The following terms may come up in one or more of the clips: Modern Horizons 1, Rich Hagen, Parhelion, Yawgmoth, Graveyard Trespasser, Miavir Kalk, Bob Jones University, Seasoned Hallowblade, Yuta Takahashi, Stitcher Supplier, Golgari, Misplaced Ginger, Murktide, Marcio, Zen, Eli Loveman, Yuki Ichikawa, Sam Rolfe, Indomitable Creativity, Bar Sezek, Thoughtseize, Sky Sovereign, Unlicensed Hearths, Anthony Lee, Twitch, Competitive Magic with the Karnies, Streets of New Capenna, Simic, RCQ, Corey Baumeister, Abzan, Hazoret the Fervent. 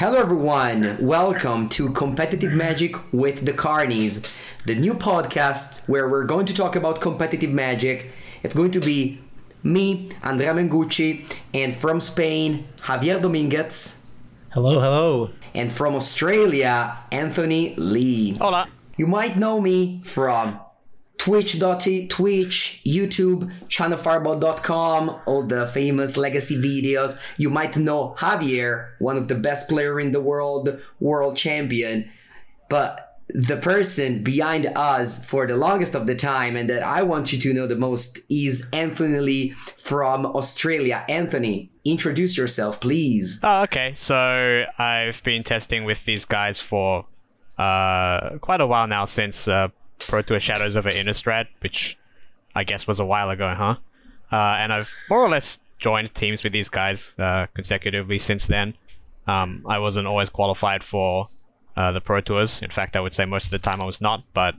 Hello everyone, welcome to Competitive Magic with the Karnies, the new podcast where we're going to talk about competitive magic. It's going to be me, Andrea Mengucci, and from Spain, Javier Dominguez. Hello, hello. And from Australia, Anthony Lee. Hola. You might know me from Twitch, YouTube, channelfireball.com, all the famous legacy videos. You might know Javier, one of the best player in the world, world champion. But the person behind us for the longest of the time and that I want you to know the most is Anthony Lee from Australia. Anthony, introduce yourself, please. Okay. So I've been testing with these guys for quite a while now since Pro Tour Shadows of an Innistrad, which I guess was a while ago, huh? And I've more or less joined teams with these guys consecutively since then. I wasn't always qualified for the Pro Tours. In fact, I would say most of the time I was not, but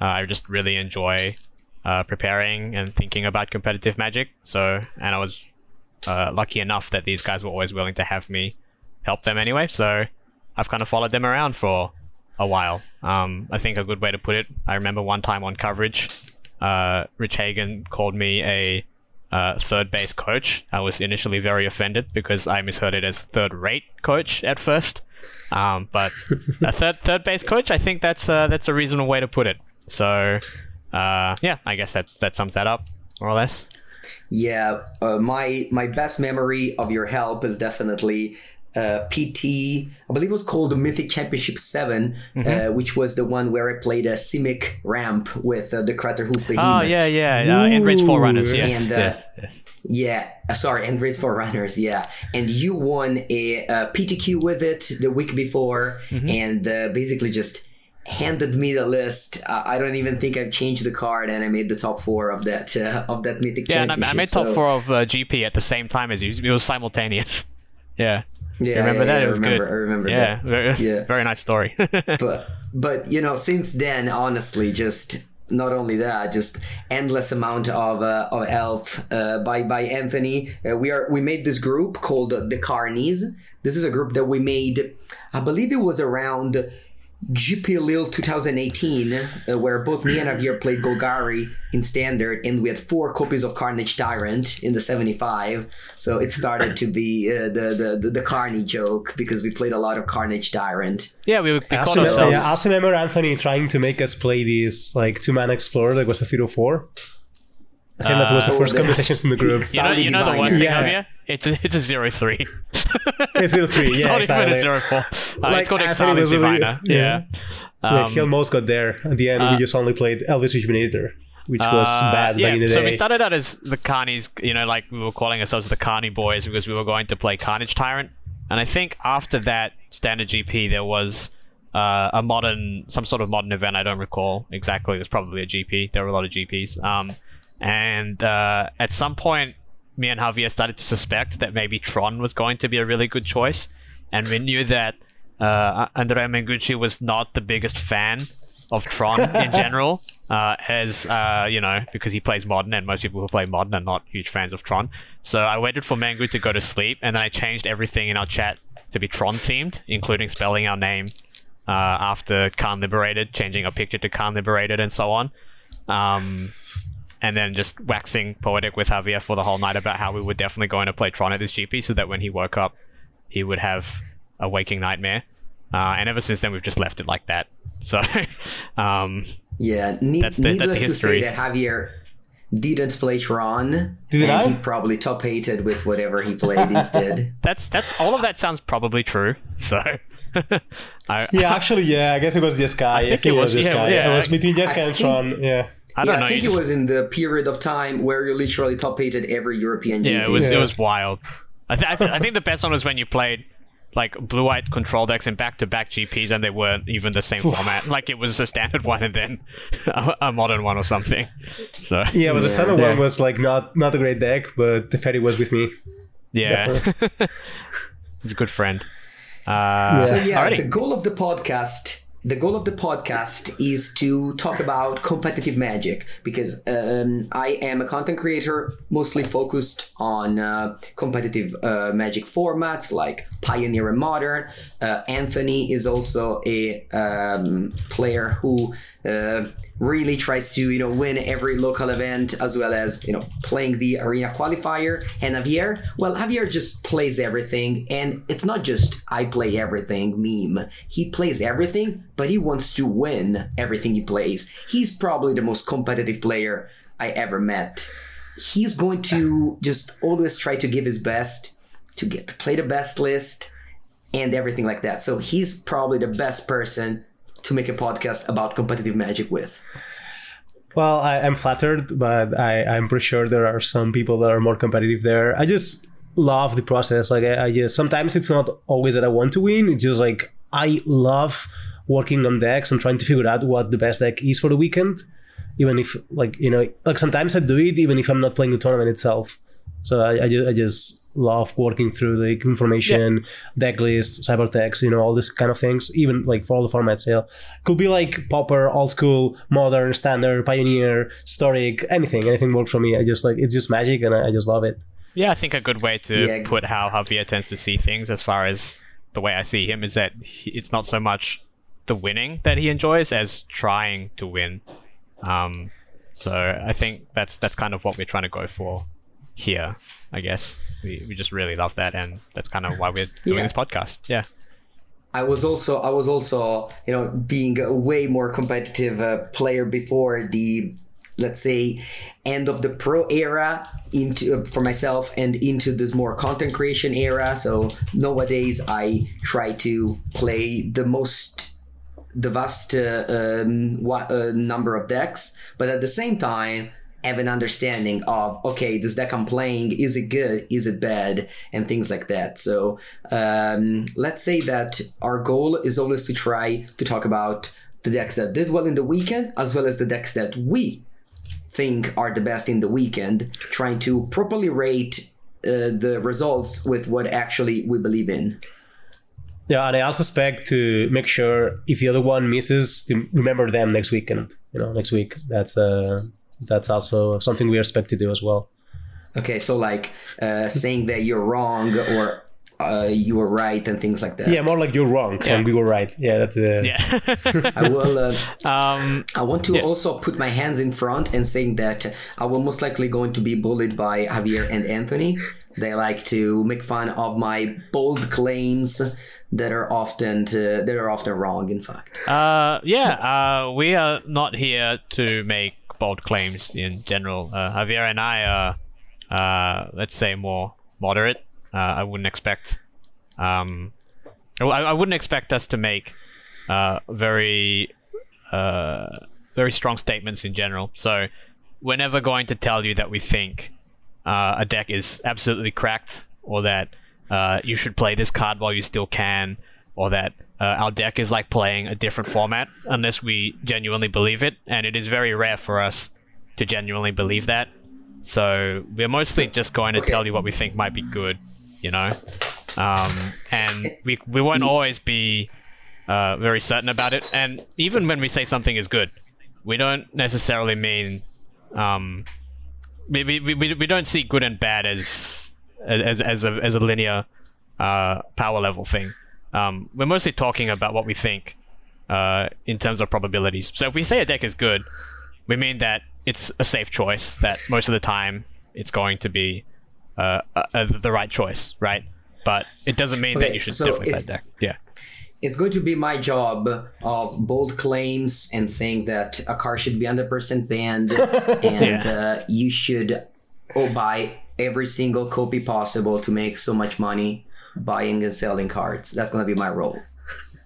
I just really enjoy preparing and thinking about competitive magic. And I was lucky enough that these guys were always willing to have me help them anyway, so I've kind of followed them around for a while. I think a good way to put it, I remember one time on coverage, Rich Hagen called me a third base coach. I was initially very offended because I misheard it as third rate coach at first, but a third base coach, I think that's a reasonable way to put it. So yeah, I guess that sums that up more or less. Yeah, my best memory of your help is definitely PT, I believe it was called the Mythic Championship 7, which was the one where I played a Simic ramp with the Crater Hoop Behemoth. Oh, yeah, Enraged Forerunners, yes. And, Enraged Forerunners, yeah. And you won a PTQ with it the week before, and basically just handed me the list. I don't even think I've changed the card, and I made the top four of that Mythic Championship. Yeah, and I made top four of GP at the same time as you. It was simultaneous. Yeah. Yeah, remember that? I remember that. Very nice story. but you know, since then, honestly, just not only that, just endless amount of help by Anthony. We made this group called the Karnies. This is a group that we made, I believe it was around GP Lille 2018, where both me and Javier played Golgari in standard, and we had 4 copies of Carnage Tyrant in the 75. So it started to be the Carney joke because we played a lot of Carnage Tyrant. Yeah, we called ourselves. I also remember Anthony trying to make us play this like 2-man explorer that was a 3-4. I think that was the first conversation from the group. You know the worst thing, Javier? It's a 0-3. It's 0-3, yeah, exactly. It's not even a 0-4. It's called Exalis Divina. Really, yeah. Like, he almost got there. At the end, we just only played Elvis Rejuvenator, which was bad back in the day. So we started out as the Karnies, you know, like we were calling ourselves the Karnie Boys because we were going to play Carnage Tyrant. And I think after that standard GP, there was some sort of modern event. I don't recall exactly. It was probably a GP. There were a lot of GPs. And at some point, me and Javier started to suspect that maybe Tron was going to be a really good choice. And we knew that Andrea Mengucci was not the biggest fan of Tron in general, because he plays Modern, and most people who play Modern are not huge fans of Tron. So I waited for Mengu to go to sleep, and then I changed everything in our chat to be Tron-themed, including spelling our name after Karn Liberated, changing our picture to Karn Liberated, and so on. And then just waxing poetic with Javier for the whole night about how we were definitely going to play Tron at this GP so that when he woke up, he would have a waking nightmare. And ever since then, we've just left it like that. So, needless to say that Javier didn't play Tron. He probably top 8'd with whatever he played instead. That's all of that sounds probably true. So. I guess it was Jeskai. It was between Jeskai and Tron. I think it was in the period of time where you literally top-8'd every European GP. Yeah, it was wild. I think the best one was when you played like blue-white control decks and back-to-back GPs, and they weren't even the same format. Like it was a standard one and then a modern one or something. So yeah, but the standard one was like not a great deck, but the Ferry was with me. Yeah, he's a good friend. The goal of the podcast the goal of the podcast is to talk about competitive magic, because I am a content creator mostly focused on competitive magic formats like Pioneer and Modern. Anthony is also a player who really tries to, you know, win every local event, as well as, you know, playing the arena qualifier. And Javier, well, Javier just plays everything, and it's not just I play everything meme. He plays everything, but he wants to win everything he plays. He's probably the most competitive player I ever met. He's going to just always try to give his best to get to play the best list and everything like that. So he's probably the best person to make a podcast about competitive magic with. Well, I'm flattered, but I'm pretty sure there are some people that are more competitive there. I just love the process. Like, I just, sometimes it's not always that I want to win. It's just like, I love working on decks and trying to figure out what the best deck is for the weekend. Even if, like, you know, like sometimes I do it even if I'm not playing the tournament itself. So I just love working through the information, deck lists, cybertext, you know, all this kind of things, even like for all the formats. Yeah. Could be like Pauper, Old School, Modern, Standard, Pioneer, Historic, anything works for me. I just like, it's just magic and I just love it. Yeah, I think a good way to put how Javier tends to see things, as far as the way I see him, is that it's not so much the winning that he enjoys as trying to win. So I think that's kind of what we're trying to go for here, I guess. We just really love that, and that's kind of why we're doing this podcast. Yeah. I was also, you know, being a way more competitive player before the, let's say, end of the pro era into for myself and into this more content creation era. So nowadays I try to play the vast number of decks, but at the same time have an understanding of, okay, this deck I'm playing, is it good, is it bad, and things like that. So let's say that our goal is always to try to talk about the decks that did well in the weekend, as well as the decks that we think are the best in the weekend, trying to properly rate the results with what actually we believe in. Yeah, and I also expect to make sure if the other one misses, to remember them next weekend. You know, next week. That's also something we expect to do as well. Okay, so like saying that you're wrong or you were right and things like that. Yeah, more like you're wrong and we were right. Yeah, that's I will. I want to also put my hands in front and saying that I will most likely going to be bullied by Javier and Anthony. They like to make fun of my bold claims that are often wrong. In fact. We are not here to make bold claims in general. Javier and I are, let's say, more moderate. I wouldn't expect, I wouldn't expect us to make very strong statements in general. So we're never going to tell you that we think a deck is absolutely cracked, or that you should play this card while you still can, or that our deck is like playing a different format, unless we genuinely believe it, and it is very rare for us to genuinely believe that. So we're mostly just going to tell you what we think might be good, you know, and we won't always be very certain about it. And even when we say something is good, we don't necessarily mean we don't see good and bad as a linear power level thing. We're mostly talking about what we think in terms of probabilities. So if we say a deck is good, we mean that it's a safe choice, that most of the time it's going to be the right choice, right? But it doesn't mean that you should stick with that deck. Yeah. It's going to be my job of bold claims and saying that a car should be 100% banned and you should buy every single copy possible to make so much money buying and selling cards. That's going to be my role.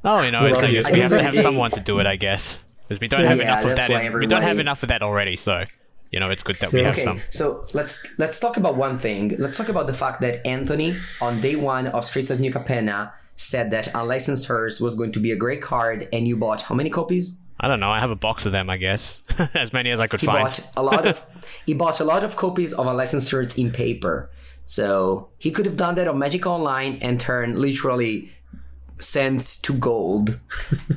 Oh, you know, we have to have someone to do it, I guess, because we don't have enough of that. We don't have enough of that already, so, you know, it's good that we have some. So let's talk about one thing. Let's talk about the fact that Anthony, on day one of Streets of New Capenna, said that Unlicensed Hearths was going to be a great card, and you bought how many copies? I don't know. I have a box of them, I guess. As many as I could find. He bought a lot of copies of Unlicensed Hearths in paper. So he could have done that on Magic Online and turned literally cents to gold.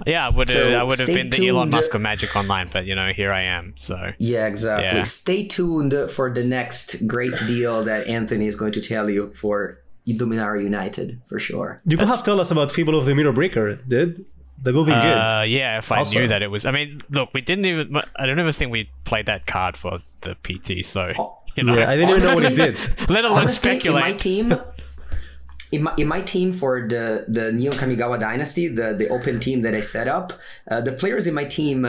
Yeah, I would have been the Elon Musk of Magic Online, but you know, here I am. So yeah, exactly. Yeah. Stay tuned for the next great deal that Anthony is going to tell you for Dominaria United, for sure. You will have to tell us about Fable of the Mirror Breaker, dude. That will be good. Yeah, if I also knew that it was. I mean, look, I don't even think we played that card for the PT. So you know, yeah, I didn't even know what it did. Let alone speculate. In my team for the Neon Kamigawa Dynasty, the open team that I set up, the players in my team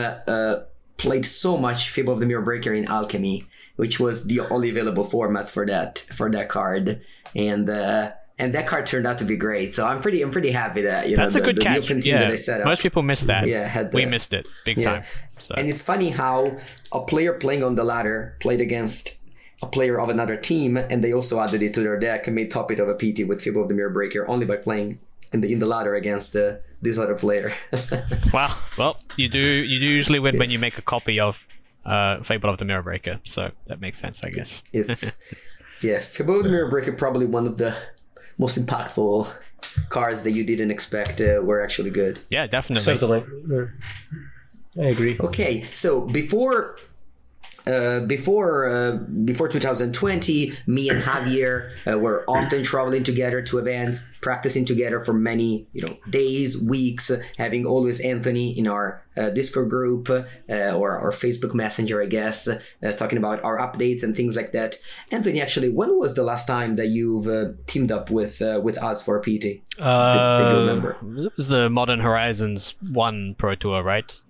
played so much Fable of the Mirror Breaker in Alchemy, which was the only available formats for that card, and that card turned out to be great. So I'm pretty happy that that's a good catch. The open team that I set up. Most people missed that. Yeah, we missed it big time. So. And it's funny how a player playing on the ladder played against a player of another team, and they also added it to their deck and made top eight of a PT with Fable of the Mirror Breaker only by playing in the ladder against this other player. Wow. Well, you do usually win when you make a copy of Fable of the Mirror Breaker, so that makes sense, I guess. Fable of the Mirror Breaker, probably one of the most impactful cards that you didn't expect were actually good. Yeah, definitely. Certainly. I agree. Okay, so before 2020, me and Javier were often traveling together to events, practicing together for many days, weeks, having always Anthony in our Discord group or our Facebook Messenger, I guess, talking about our updates and things like that. Anthony, actually, when was the last time that you've teamed up with us for PT? That you remember? It was the Modern Horizons 1 Pro Tour, right?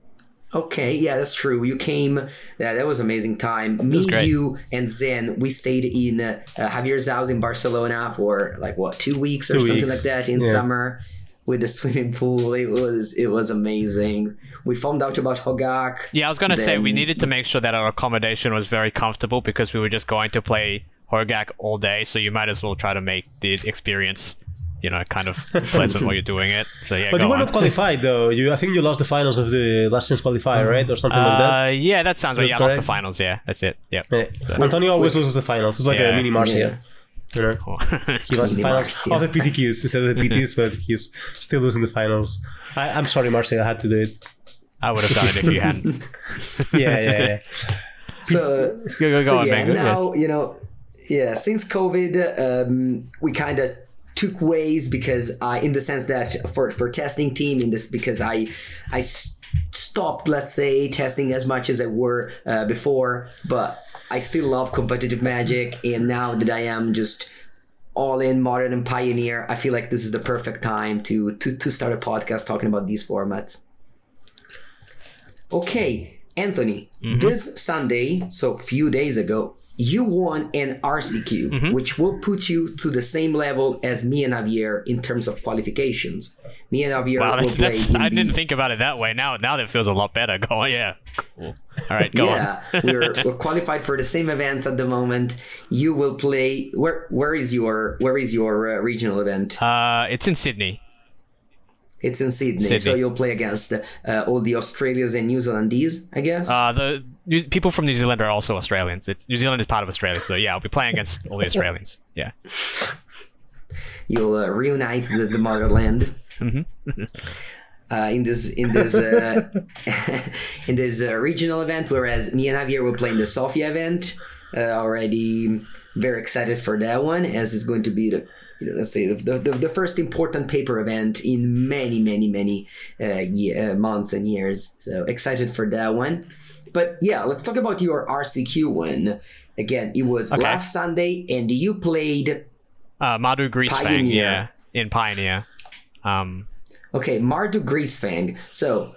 Okay, yeah, that's true. You came. Yeah, that was an amazing time. Me, you, and Zen, we stayed in Javier's house in Barcelona for 2 weeks or something like that in summer with the swimming pool. It was amazing. We found out about Hogaak. Yeah, I was going to say we needed to make sure that our accommodation was very comfortable because we were just going to play Hogaak all day. So you might as well try to make the experience kind of pleasant while you're doing it. So yeah, but you were not qualified, though. I think you lost the finals of the last chance qualifier, right, or something like that. Yeah, that sounds right. Yeah, I lost the finals. Yeah, that's it. Yeah. Antonio always loses the finals. It's like a mini Marcio. Yeah. Cool. He lost the finals of the PTQs instead of the PTs, but he's still losing the finals. I'm sorry, Marcio. I had to do it. I would have done it if you hadn't. Yeah. So go on, man. Now since COVID, we kind of took ways because in the sense that for testing team in this, because I stopped, let's say, testing as much as I were before, but I still love competitive Magic. And now that I am just all in Modern and Pioneer, I feel like this is the perfect time to start a podcast talking about these formats. Okay, Anthony, this Sunday, so a few days ago, you won an RCQ, which will put you to the same level as me and Javier in terms of qualifications. Me and Javier will play. I didn't think about it that way. Now that feels a lot better. Go on, yeah. Cool. All right, go on. we're qualified for the same events at the moment. You will play. Where is your regional event? It's in Sydney. It's in Sydney, so you'll play against all the Australians and New Zealandese, I guess? The people from New Zealand are also Australians. New Zealand is part of Australia, so yeah, I'll be playing against all the Australians. Yeah. You'll reunite the motherland in this regional event, whereas me and Javier will play in the Sofia event. Already very excited for that one, as it's going to be let's say the first important paper event in many months and years. So excited for that one. But yeah, let's talk about your RCQ one. Again, it was last Sunday, and you played Mardu Greasefang, in Pioneer. Okay, Mardu Greasefang. So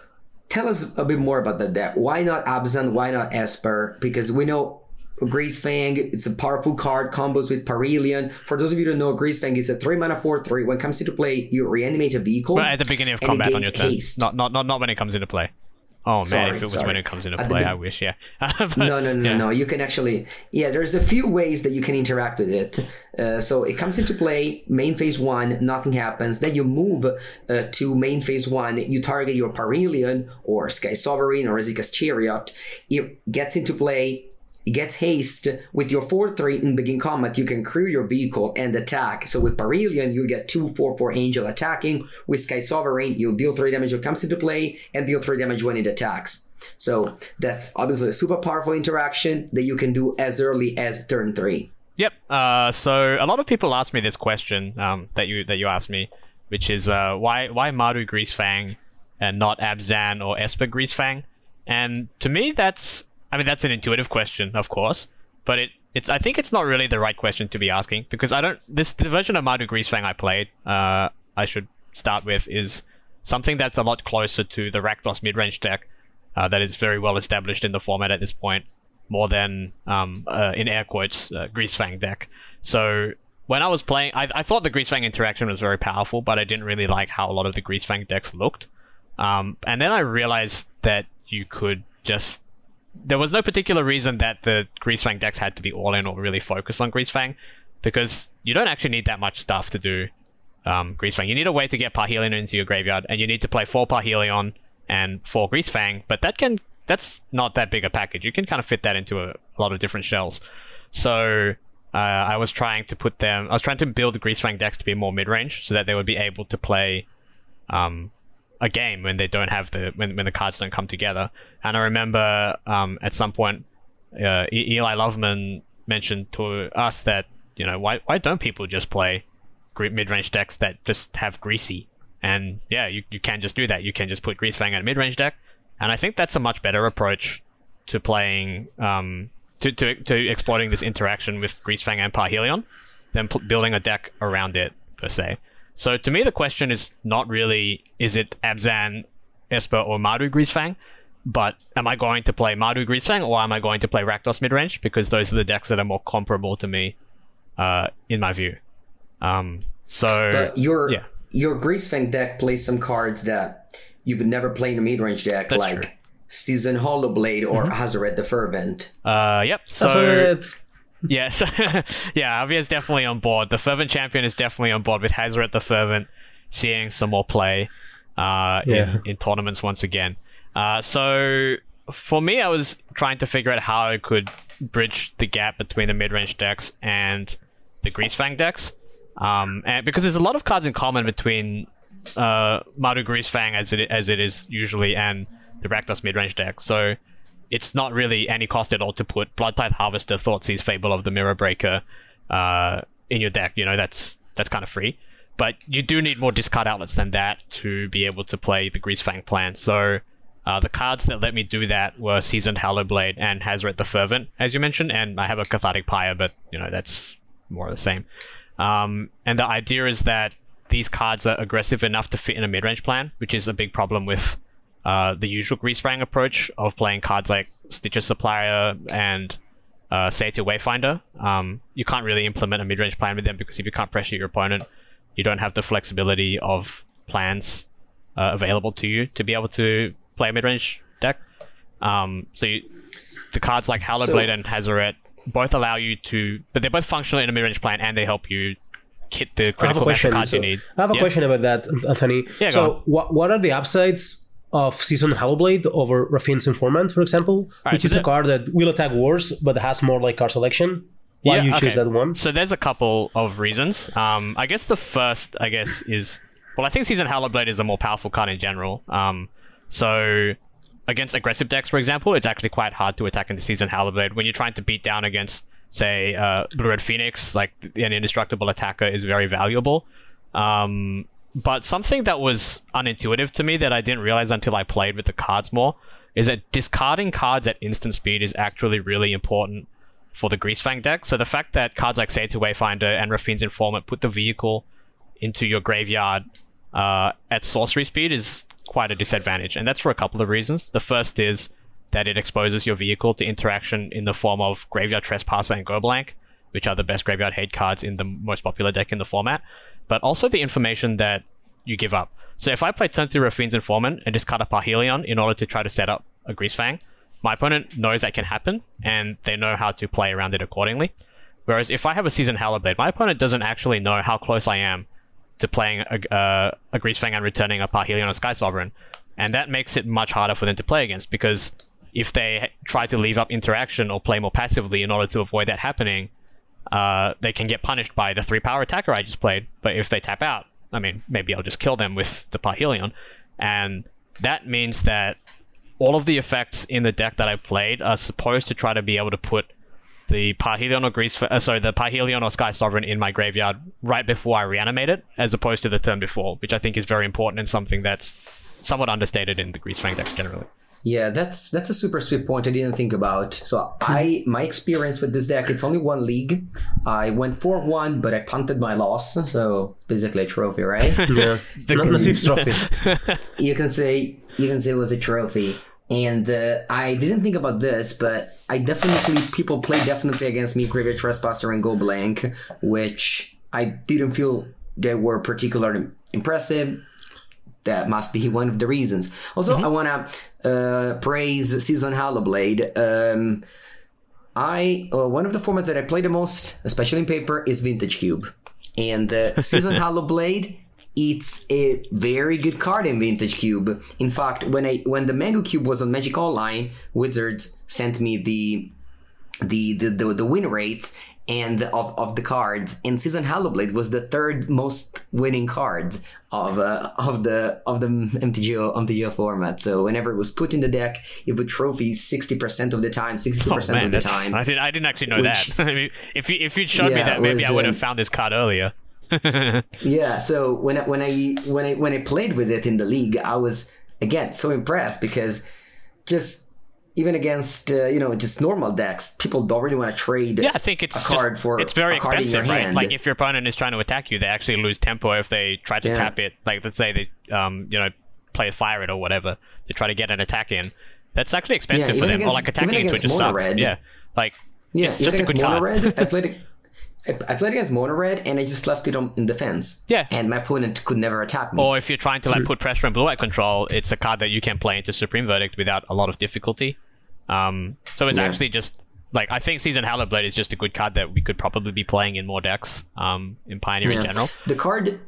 tell us a bit more about that deck. Why not Abzan? Why not Esper? Because we know Greasefang, it's a powerful card, combos with Parhelion. For those of you who don't know, Greasefang is a 3-mana 4/3. When it comes into play, you reanimate a vehicle. But at the beginning of combat on your turn. Not when it comes into play. Oh, sorry, man, if it was when it comes into play, I wish, yeah. But, no. You can actually... Yeah, there's a few ways that you can interact with it. So it comes into play, main phase 1, nothing happens. Then you move to main phase 1. You target your Parhelion or Sky Sovereign or Azika's Chariot. It gets into play. gets haste with your 4-3 and begin combat. You can crew your vehicle and attack. So with Parhelion, you'll get 2/4/4 Angel attacking. With Sky Sovereign, you'll deal 3 damage when it comes into play and deal 3 damage when it attacks. So that's obviously a super powerful interaction that you can do as early as turn 3. Yep. So a lot of people ask me this question that you asked me, which is why Mardu Greasefang and not Abzan or Esper Greasefang? And to me, that's an intuitive question, of course, but I think it's not really the right question to be asking, because the version of Mardu Greasefang I played, I should start with, is something that's a lot closer to the Rakdos midrange deck that is very well established in the format at this point, more than, in air quotes, Greasefang deck. So when I was playing, I thought the Greasefang interaction was very powerful, but I didn't really like how a lot of the Greasefang decks looked. And then I realized that you could just... There was no particular reason that the Greasefang decks had to be all-in or really focused on Greasefang, because you don't actually need that much stuff to do Greasefang. You need a way to get Parhelion into your graveyard, and you need to play 4 Parhelion and 4 Greasefang, but that's not that big a package. You can kind of fit that into a lot of different shells. So I was trying to build the Greasefang decks to be more mid-range, so that they would be able to play... a game when they don't have when the cards don't come together. And I remember at some point Eli Loveman mentioned to us that, you know, why don't people just play mid-range decks that just have Greasy? And yeah, you can just do that. You can just put Greasefang in a mid-range deck, and I think that's a much better approach to playing to exploiting this interaction with Greasefang and Parhelion than building a deck around it per se. So to me, the question is not really, is it Abzan, Esper, or Mardu Greasefang? But am I going to play Mardu Greasefang, or am I going to play Rakdos midrange? Because those are the decks that are more comparable to me, in my view. But your Greasefang deck plays some cards that you could never play in a midrange deck, that's like true. Seasoned Hallowblade or Hazoret the Fervent. Yep. So. Yes, yeah, Javier is definitely on board. The Fervent Champion is definitely on board with Hazoret the Fervent seeing some more play in tournaments once again. So for me, I was trying to figure out how I could bridge the gap between the mid-range decks and the Greasefang decks, and because there's a lot of cards in common between Mardu Greasefang as it is usually and the Rakdos mid-range deck. So it's not really any cost at all to put Bloodtithe Harvester, Thoughtseize, Fable of the Mirror Breaker in your deck. You know, that's kind of free. But you do need more discard outlets than that to be able to play the Greasefang plan. So the cards that let me do that were Seasoned Hallowblade and Hazoret the Fervent, as you mentioned. And I have a Cathartic Pyre, but, you know, that's more of the same. And the idea is that these cards are aggressive enough to fit in a mid-range plan, which is a big problem with... the usual Greasefang approach of playing cards like Stitcher Supplier and Satyr Wayfinder. You can't really implement a mid-range plan with them, because if you can't pressure your opponent, you don't have the flexibility of plans available to you to be able to play a mid-range deck. The cards like Hallowblade and Hazoret both allow you to... But they're both functional in a mid-range plan, and they help you hit the critical mass cards you need. I have a question about that, Anthony. Yeah, so what are the upsides of Seasoned Hallowblade over Raffine's Informant, for example, right, which is a card that will attack worse, but has more like card selection? Why do you choose that one? So there's a couple of reasons. I guess the first, is... Well, I think Seasoned Hallowblade is a more powerful card in general. So against aggressive decks, for example, it's actually quite hard to attack into Seasoned Hallowblade. When you're trying to beat down against, say, Blue Red Phoenix, like an indestructible attacker is very valuable. But something that was unintuitive to me that I didn't realize until I played with the cards more is that discarding cards at instant speed is actually really important for the Greasefang deck. So the fact that cards like Satyr Wayfinder and Raffine's Informant put the vehicle into your graveyard at sorcery speed is quite a disadvantage, and that's for a couple of reasons. The first is that it exposes your vehicle to interaction in the form of Graveyard Trespasser and Go Blank, which are the best graveyard hate cards in the most popular deck in the format, but also the information that you give up. So if I play turn 3 Raffine's Informant and discard a Parhelion in order to try to set up a Greasefang, my opponent knows that can happen, and they know how to play around it accordingly. Whereas if I have a Seasoned Hallowblade, my opponent doesn't actually know how close I am to playing a Greasefang and returning a Parhelion or Sky Sovereign, and that makes it much harder for them to play against, because if they try to leave up interaction or play more passively in order to avoid that happening, they can get punished by the 3-power attacker I just played. But if they tap out, I mean, maybe I'll just kill them with the Parhelion. And that means that all of the effects in the deck that I played are supposed to try to be able to put the Parhelion or Sky Sovereign in my graveyard right before I reanimate it, as opposed to the turn before, which I think is very important and something that's somewhat understated in the Greasefang decks generally. Yeah, that's a super sweet point I didn't think about. So my experience with this deck, it's only one league. I went 4-1, but I punted my loss, so it's basically a trophy, right? Yeah, Nasif's trophy. You can say it was a trophy. And I didn't think about this, but people play against me Graveyard Trespasser and Go Blank, which I didn't feel they were particularly impressive. That must be one of the reasons. Also, I want to praise Seasoned Hallowblade. One of the formats that I play the most, especially in paper, is Vintage Cube. And Seasoned Hallowblade, it's a very good card in Vintage Cube. In fact, when the Mango Cube was on Magic Online, Wizards sent me the win rates and of the cards, and Seasoned Hallowblade was the third most winning card of the MTGO format. So whenever it was put in the deck, it would trophy 60% of the time, 62% of the time. I didn't actually know that. I mean, if you'd showed me that, maybe I would have found this card earlier. Yeah. So when I played with it in the league, I was again so impressed because just. Even against just normal decks, people don't really want to trade. Yeah, I think it's a card for it's very expensive, right? Hand. Like if your opponent is trying to attack you, they actually lose tempo if they try to tap it. Like let's say they play fire it or whatever, they try to get an attack in. That's actually expensive for them. Against, or like attacking into it just sucks. Red. Yeah, like it's just a good card. Red, I played against Mono Red and I just left it on in defense. Yeah. And my opponent could never attack me. Or if you're trying to put pressure on blue-white control, it's a card that you can play into Supreme Verdict without a lot of difficulty. So it's actually just I think Seasoned Hallowblade is just a good card that we could probably be playing in more decks, in Pioneer in general. The card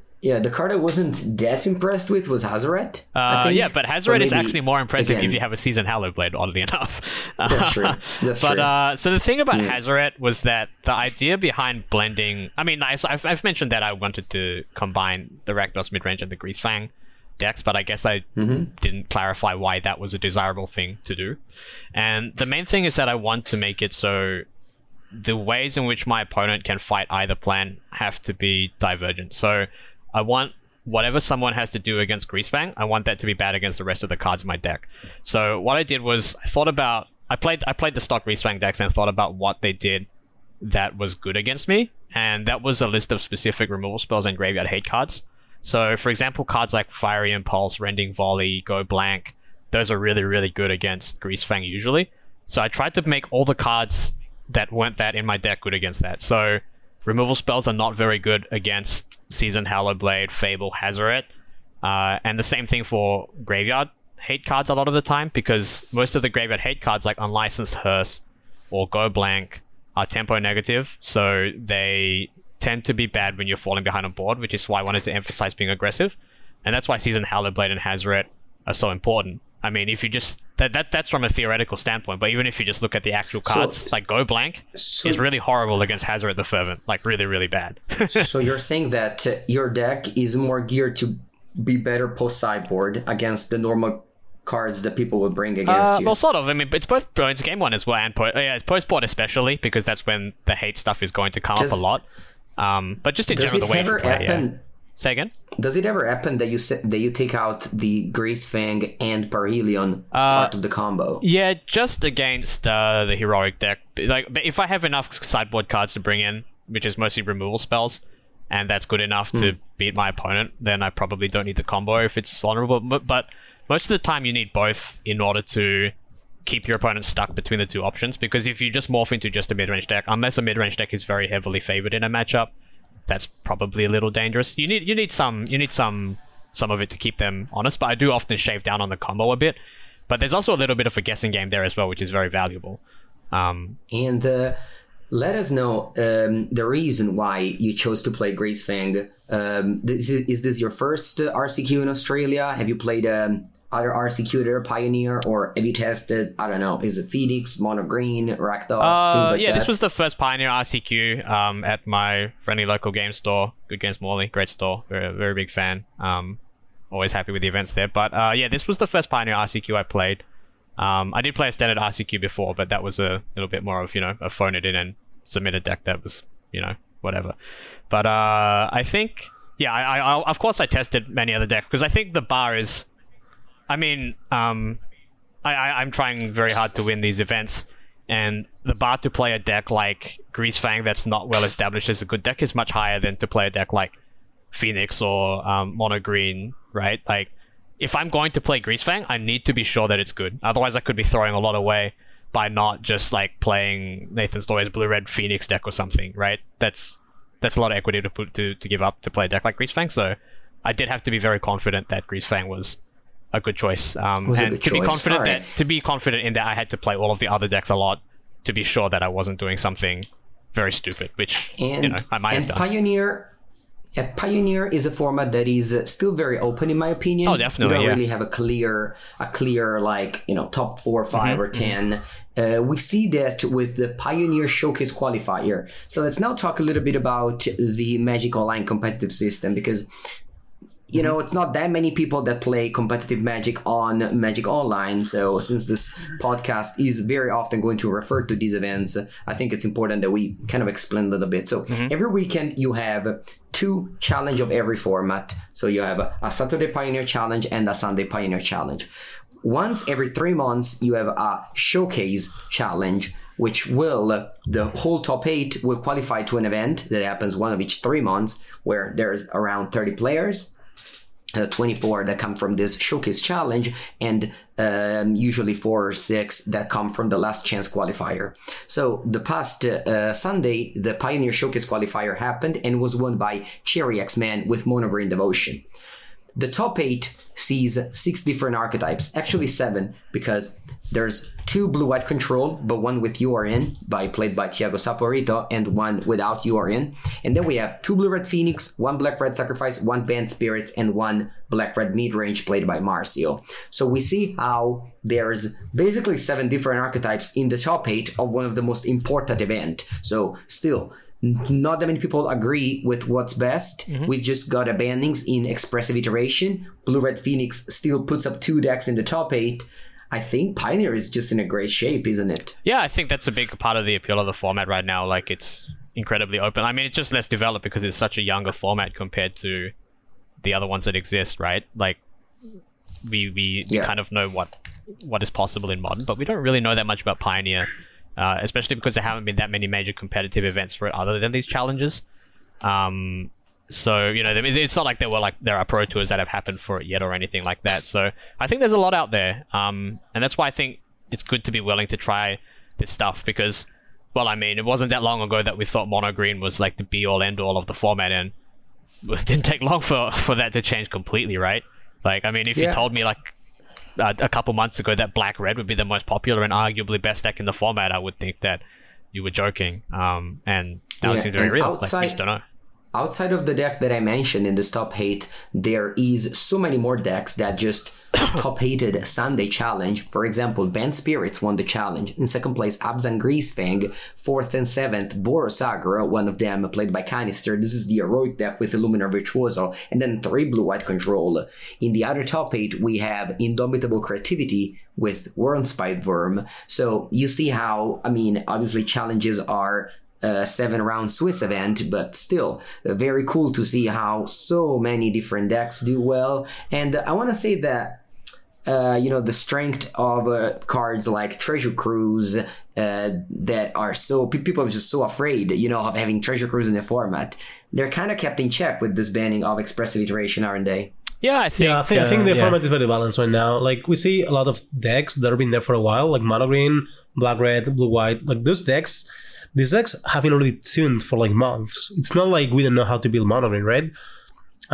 I wasn't that impressed with was Hazoret. I think. Yeah, but Hazoret is actually more impressive if you have a Seasoned Hallowblade, oddly enough. That's true. But so the thing about Hazoret was that the idea behind blending... I mean, I've mentioned that I wanted to combine the Rakdos midrange and the Greasefang decks, but I guess I didn't clarify why that was a desirable thing to do. And the main thing is that I want to make it so the ways in which my opponent can fight either plan have to be divergent. So... I want whatever someone has to do against Greasefang, I want that to be bad against the rest of the cards in my deck. So what I did was I played the stock Greasefang decks and thought about what they did that was good against me, and that was a list of specific removal spells and graveyard hate cards. So for example, cards like Fiery Impulse, Rending Volley, Go Blank, those are really, really good against Greasefang usually. So I tried to make all the cards that weren't that in my deck good against that. So removal spells are not very good against Seasoned Hallowblade, Fable, Hazoret. And the same thing for graveyard hate cards a lot of the time, because most of the graveyard hate cards like Unlicensed Hearths or Go Blank are tempo negative, so they tend to be bad when you're falling behind on board, which is why I wanted to emphasize being aggressive. And that's why Seasoned Hallowblade and Hazoret are so important. I mean, if you just that's from a theoretical standpoint, but even if you just look at the actual cards, Go Blank is really horrible against Hazoret the Fervent, really, really bad. So you're saying that your deck is more geared to be better post-sideboard against the normal cards that people would bring against you? Well, sort of. I mean, it's both game one as well, and it's post-board especially, because that's when the hate stuff is going to come up a lot. But just in general, the way you play, Say again? Does it ever happen that you take out the Greasefang and Parhelion part of the combo? Yeah, just against the heroic deck. But if I have enough sideboard cards to bring in, which is mostly removal spells, and that's good enough to beat my opponent, then I probably don't need the combo if it's vulnerable. But most of the time, you need both in order to keep your opponent stuck between the two options. Because if you just morph into just a mid-range deck, unless a mid-range deck is very heavily favored in a matchup, that's probably a little dangerous. You need some of it to keep them honest, but I do often shave down on the combo a bit. But there's also a little bit of a guessing game there as well, which is very valuable. And Let us know the reason why you chose to play Greasefang. Is this your first RCQ in Australia? Have you played other RCQ there, Pioneer, or have you tested, I don't know, is it Phoenix, Mono Green, Rakdos, things like that? Yeah, this was the first Pioneer RCQ at my friendly local game store, Good Games Morley, great store, very, very big fan. Always happy with the events there. But yeah, this was the first Pioneer RCQ I played. I did play a standard RCQ before, but that was a little bit more of, you know, a phone it in and submit a deck that was, you know, whatever. But I think, yeah, I of course I tested many other decks because I think the bar is, I mean, I'm trying very hard to win these events, and the bar to play a deck like Greasefang that's not well established as a good deck is much higher than to play a deck like Phoenix or Mono Green, right? Like, if I'm going to play Greasefang, I need to be sure that it's good. Otherwise, I could be throwing a lot away by not just like playing Nathan Stoyer's Blue Red Phoenix deck or something, right? That's a lot of equity to put to give up to play a deck like Greasefang. So I did have to be very confident that Greasefang was a good choice. To be confident in that, I had to play all of the other decks a lot to be sure that I wasn't doing something very stupid, which I might have done. Pioneer is a format that is still very open, in my opinion. Oh, definitely. You don't really have a clear like, you know, top 4, 5 or 10. We see that with the Pioneer Showcase Qualifier. So let's now talk a little bit about the Magic Online competitive system, because you know it's not that many people that play competitive Magic on Magic Online. So since this podcast is very often going to refer to these events, I think it's important that we kind of explain a little bit. So every weekend you have two challenge of every format. So you have a Saturday Pioneer Challenge and a Sunday Pioneer Challenge. Once every 3 months, you have a Showcase Challenge, which will, the whole top 8 will qualify to an event that happens one of each 3 months, where there's around 30 players, 24 that come from this Showcase Challenge, and usually 4 or 6 that come from the Last Chance Qualifier. So the past Sunday, the Pioneer Showcase Qualifier happened and was won by Cherry X-Man with Mono Green Devotion. The top 8 sees 6 different archetypes, actually 7, because there's 2 blue-white control, but one with You Are In, played by Thiago Saporito, and one without You Are In. And then we have 2 blue-red Phoenix, 1 black-red Sacrifice, 1 Banned Spirits, and 1 black-red Midrange, played by Marcio. So we see how there's basically 7 different archetypes in the top 8 of one of the most important events. So still, not that many people agree with what's best. We've just got a bannings in Expressive Iteration. Blue Red Phoenix still puts up 2 decks in the top 8. I think Pioneer is just in a great shape, isn't it? Yeah, I think that's a big part of the appeal of the format right now. Like, it's incredibly open. I mean, it's just less developed because it's such a younger format compared to the other ones that exist, right? Like, we kind of know what is possible in Modern, but we don't really know that much about Pioneer. Especially because there haven't been that many major competitive events for it other than these challenges. So, you know, it's not like there are pro tours that have happened for it yet or anything like that. So I think there's a lot out there. And that's why I think it's good to be willing to try this stuff because, well, I mean, it wasn't that long ago that we thought Mono Green was like the be-all, end-all of the format, and it didn't take long for that to change completely, right? Like, I mean, if you told me like a couple months ago that black red would be the most popular and arguably best deck in the format, I would think that you were joking, and that would seem very real. Like, I just don't know. Outside of the deck that I mentioned in this top 8, there is so many more decks that just top-hated Sunday Challenge. For example, Banned Spirits won the challenge. In second place, Abzan Greasefang. 4th and 7th, Boros Aggro, one of them played by Canister. This is the heroic deck with Illuminar Virtuoso. And then 3 blue-white control. In the other top 8, we have Indomitable Creativity with Wormspite Worm. So you see how, I mean, obviously challenges are 7-round Swiss event, but still very cool to see how so many different decks do well. And I want to say that you know, the strength of cards like Treasure Cruise that are so, people are just so afraid, you know, of having Treasure Cruise in the format. They're kind of kept in check with this banning of Expressive Iteration, aren't they? Yeah, I think the format is very balanced right now. Like, we see a lot of decks that have been there for a while, like Mono Green, Black Red, Blue White. Like, those decks, these decks have been already tuned for like months. It's not like we don't know how to build Mono Green, right?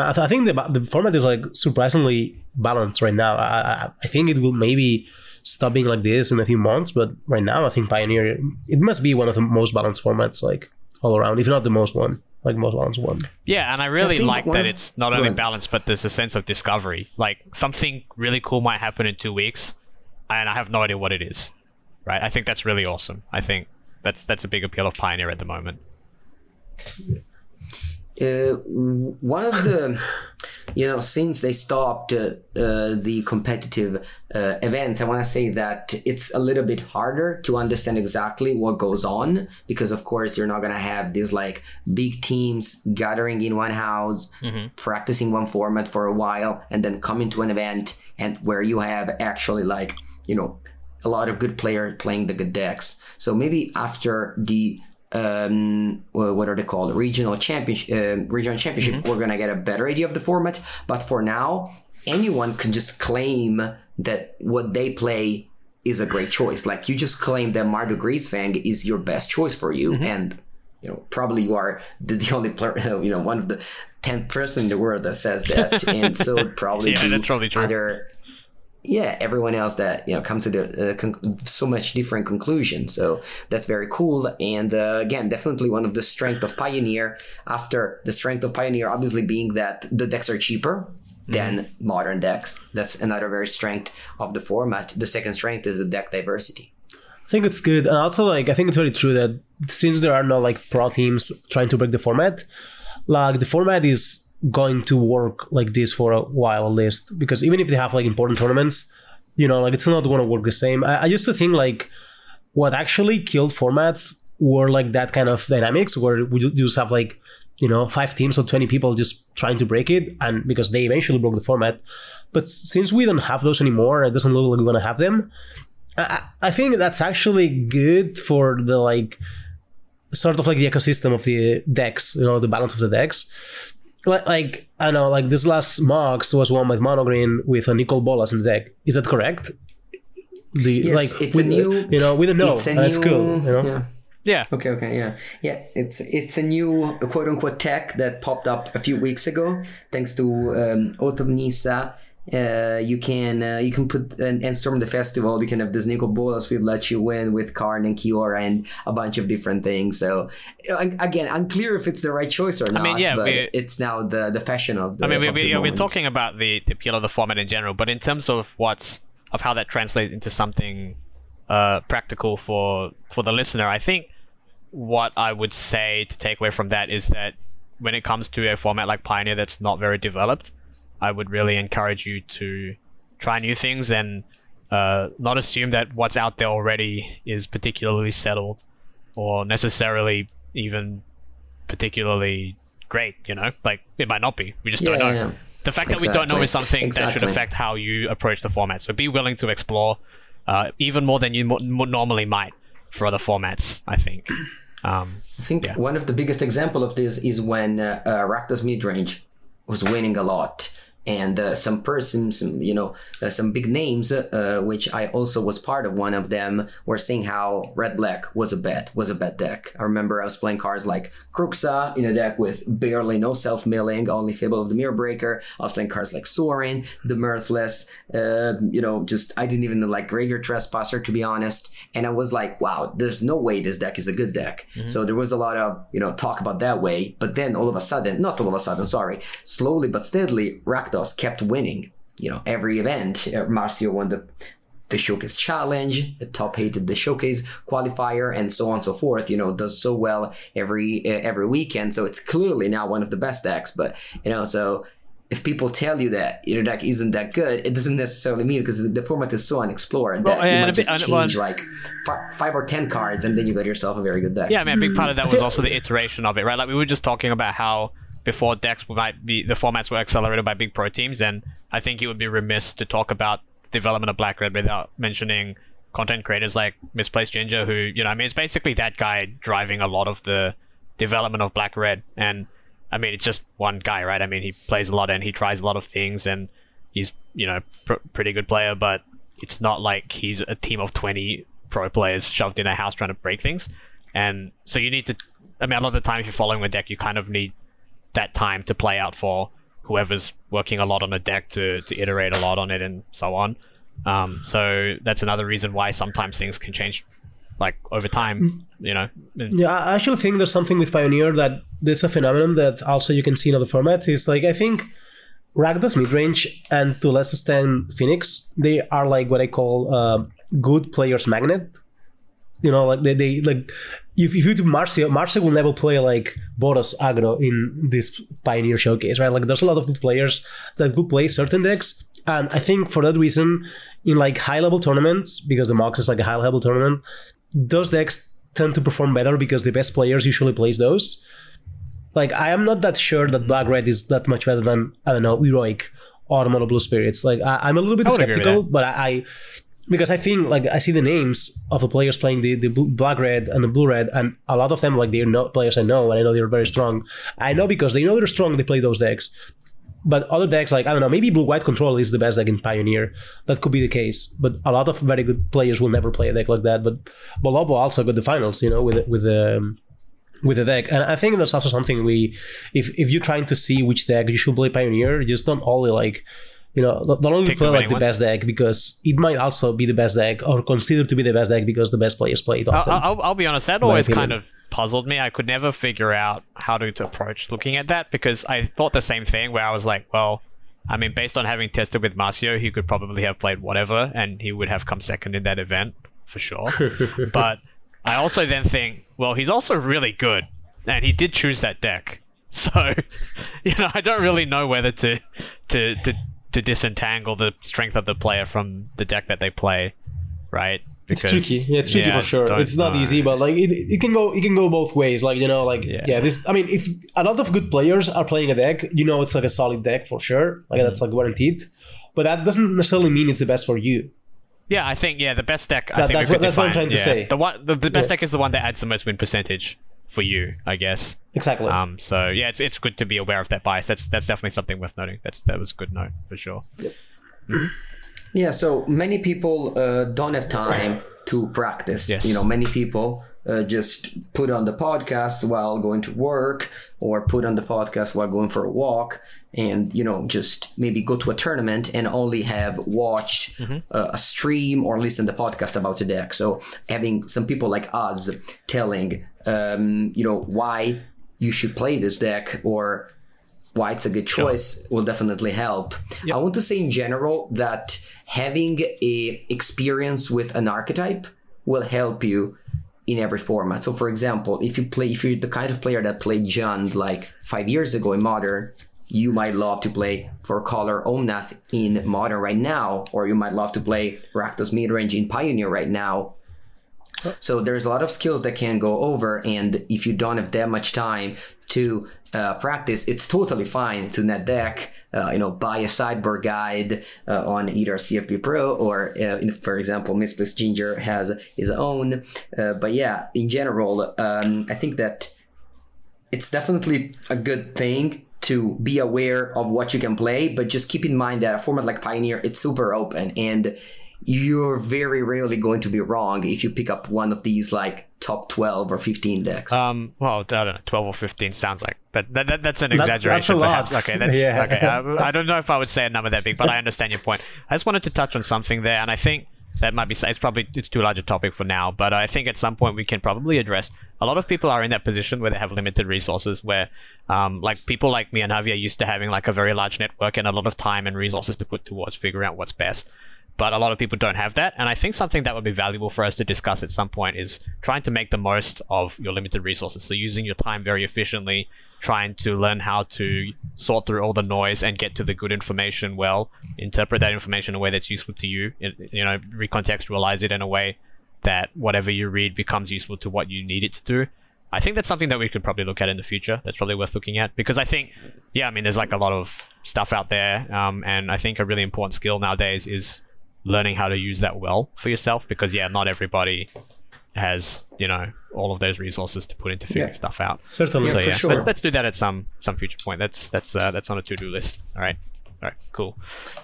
I think the format is like surprisingly balanced right now. I think it will maybe stop being like this in a few months, but right now I think Pioneer, it must be one of the most balanced formats like all around, if not the most one. Like most ones won. Yeah, and I really like that it's not only balanced, but there's a sense of discovery. Like something really cool might happen in 2 weeks, and I have no idea what it is. Right? I think that's really awesome. I think that's a big appeal of Pioneer at the moment. One of the, since they stopped the competitive events, I want to say that it's a little bit harder to understand exactly what goes on, because of course you're not going to have these like big teams gathering in one house, practicing one format for a while, and then coming to an event and where you have actually like, a lot of good players playing the good decks. So maybe after the what are they called? Regional championship. We're gonna get a better idea of the format. But for now, anyone can just claim that what they play is a great choice. Like you just claim that Mardu Greasefang is your best choice for you, and probably you are the only player, one of the 10% in the world that says that, and so it'd probably that's probably true. Everyone else that comes to the so much different conclusion. So that's very cool, and again, definitely one of the strength of Pioneer. After the strength of Pioneer, obviously being that the decks are cheaper than modern decks. That's another very strength of the format. The second strength is the deck diversity. I think it's good, and also I think it's very true that since there are no pro teams trying to break the format, the format is going to work like this for a while at least, because even if they have important tournaments, it's not going to work the same. I used to think what actually killed formats were that kind of dynamics where we just have 5 teams or 20 people just trying to break it, and because they eventually broke the format. But since we don't have those anymore, it doesn't look like we're going to have them. I think that's actually good for the sort of the ecosystem of the decks, the balance of the decks. I know, this last Mox was won by Monogreen with a Nicol Bolas in the deck. Is that correct? We don't know. That's cool. Yeah. Okay. Yeah. Yeah. It's a new quote unquote tech that popped up a few weeks ago, thanks to Oath of Nisa. You can put and storm the festival. You can have this Nicol Bolas will let you win with Karn and Kiora and a bunch of different things. So again, unclear if it's the right choice or not. It's now the fashion of the. We're talking about the appeal of the format in general, but in terms of how that translates into something practical for the listener, I think what I would say to take away from that is that when it comes to a format like Pioneer that's not very developed, I would really encourage you to try new things and not assume that what's out there already is particularly settled or necessarily even particularly great, it might not be. We just don't know. Yeah. The fact that we don't know is something that should affect how you approach the format. So be willing to explore even more than you normally might for other formats, I think. One of the biggest example of this is when Rakdos Midrange was winning a lot, and some big names, which I also was part of one of them, were saying how Red Black was a bad deck. I remember I was playing cards like Kruxa in a deck with barely no self milling, only Fable of the Mirror Breaker. I was playing cards like Sorin, the Mirthless, I didn't even like Graveyard Trespasser, to be honest. And I was like, wow, there's no way this deck is a good deck. Mm-hmm. So there was a lot of talk about that way, but then slowly but steadily, Rakdos kept winning, every event. Marcio won the Showcase Challenge, the top hated the Showcase Qualifier, and so on and so forth, does so well every weekend. So it's clearly now one of the best decks, but, so if people tell you that your deck isn't that good, it doesn't necessarily mean, because the format is so unexplored that you might just change 5 or 10 cards and then you got yourself a very good deck. Yeah, a big part of that was also the iteration of it, right? We were just talking about how before decks the formats were accelerated by big pro teams, and I think it would be remiss to talk about the development of Black Red without mentioning content creators like Misplaced Ginger, who it's basically that guy driving a lot of the development of Black Red, and it's just one guy, right? He plays a lot and he tries a lot of things, and he's pretty good player, but it's not like he's a team of 20 pro players shoved in a house trying to break things. And so you need to, a lot of the time if you're following a deck, you kind of need that time to play out for whoever's working a lot on a deck to iterate a lot on it and so on. So that's another reason why sometimes things can change, like, over time, you know. Yeah, I actually think there's something with Pioneer that there's a phenomenon that also you can see in other formats. It's like, I think Rakdos midrange and to a lesser extent Phoenix, they are like what I call good players magnet. You know, like they like if you do Marcio will never play like Boros aggro in this Pioneer showcase, right? Like there's a lot of good players that could play certain decks. And I think for that reason, in like high level tournaments, because the MOX is like a high level tournament, those decks tend to perform better because the best players usually play those. Like, I am not that sure that Black Red is that much better than, I don't know, Heroic or Mono Blue Spirits. Like, I'm a little bit skeptical, but because I think, like, I see the names of the players playing the Black Red and the Blue Red, and a lot of them, like, they're not players I know, and I know they're very strong. I know because they know they're strong, they play those decks. But other decks, like, I don't know, maybe Blue-White Control is the best deck in Pioneer. That could be the case. But a lot of very good players will never play a deck like that. But Bolobo also got the finals, you know, with the deck. And I think there's also something if you're trying to see which deck you should play Pioneer, just don't only, like, you know, don't only play like the best deck, because it might also be the best deck or considered to be the best deck because the best players play it often. I'll be honest, that always kind of puzzled me. I could never figure out how to approach looking at that, because I thought the same thing where I was like, well, I mean, based on having tested with Marcio, he could probably have played whatever and he would have come second in that event for sure. But I also then think, well, he's also really good and he did choose that deck. So, you know, I don't really know whether to disentangle the strength of the player from the deck that they play, right? Because, it's tricky. Yeah, it's tricky for sure. It's not easy, but like it can go both ways. Like, you know, like this. I mean, if a lot of good players are playing a deck, you know, it's like a solid deck for sure. Like that's like guaranteed. But that doesn't necessarily mean it's the best for you. Yeah, I think the best deck. That's what I'm trying to say. The best deck is the one that adds the most win percentage for you, I guess. Exactly. So yeah, it's good to be aware of that bias. That's definitely something worth noting. That was a good note for sure. Yep. Yeah, so many people don't have time to practice. Yes. You know, many people just put on the podcast while going to work or put on the podcast while going for a walk and, you know, just maybe go to a tournament and only have watched a stream or listened to the podcast about the deck. So having some people like us telling, you know, why you should play this deck or why it's a good choice will definitely help. Yep. I want to say in general that having a experience with an archetype will help you in every format. So for example, if you're the kind of player that played Jund like 5 years ago in Modern, you might love to play 4-color Omnath in Modern right now, or you might love to play Rakdos midrange in Pioneer right now. So there's a lot of skills that can go over, and if you don't have that much time to practice, it's totally fine to net deck, you know, buy a sideboard guide on either CFP Pro or, for example, Misplaced Ginger has his own. But yeah, in general, I think that it's definitely a good thing to be aware of what you can play, but just keep in mind that a format like Pioneer, it's super open, and you're very rarely going to be wrong if you pick up one of these like top 12 or 15 decks. Well, I don't know, 12 or 15 sounds like that's an exaggeration. That's a lot. Perhaps. Okay, that's okay. I don't know if I would say a number that big, but I understand your point. I just wanted to touch on something there, and I think that might be it's too large a topic for now, but I think at some point we can probably address. A lot of people are in that position where they have limited resources, where like people like me and Javier are used to having like a very large network and a lot of time and resources to put towards figuring out what's best. But a lot of people don't have that. And I think something that would be valuable for us to discuss at some point is trying to make the most of your limited resources. So using your time very efficiently, trying to learn how to sort through all the noise and get to the good information well, interpret that information in a way that's useful to you, you know, recontextualize it in a way that whatever you read becomes useful to what you need it to do. I think that's something that we could probably look at in the future. That's probably worth looking at, because I think, yeah, I mean, there's like a lot of stuff out there. And I think a really important skill nowadays is learning how to use that well for yourself, because not everybody has, you know, all of those resources to put into figuring stuff out. Certainly, so, for sure. Let's do that at some future point. That's on a to-do list. All right. All right, cool.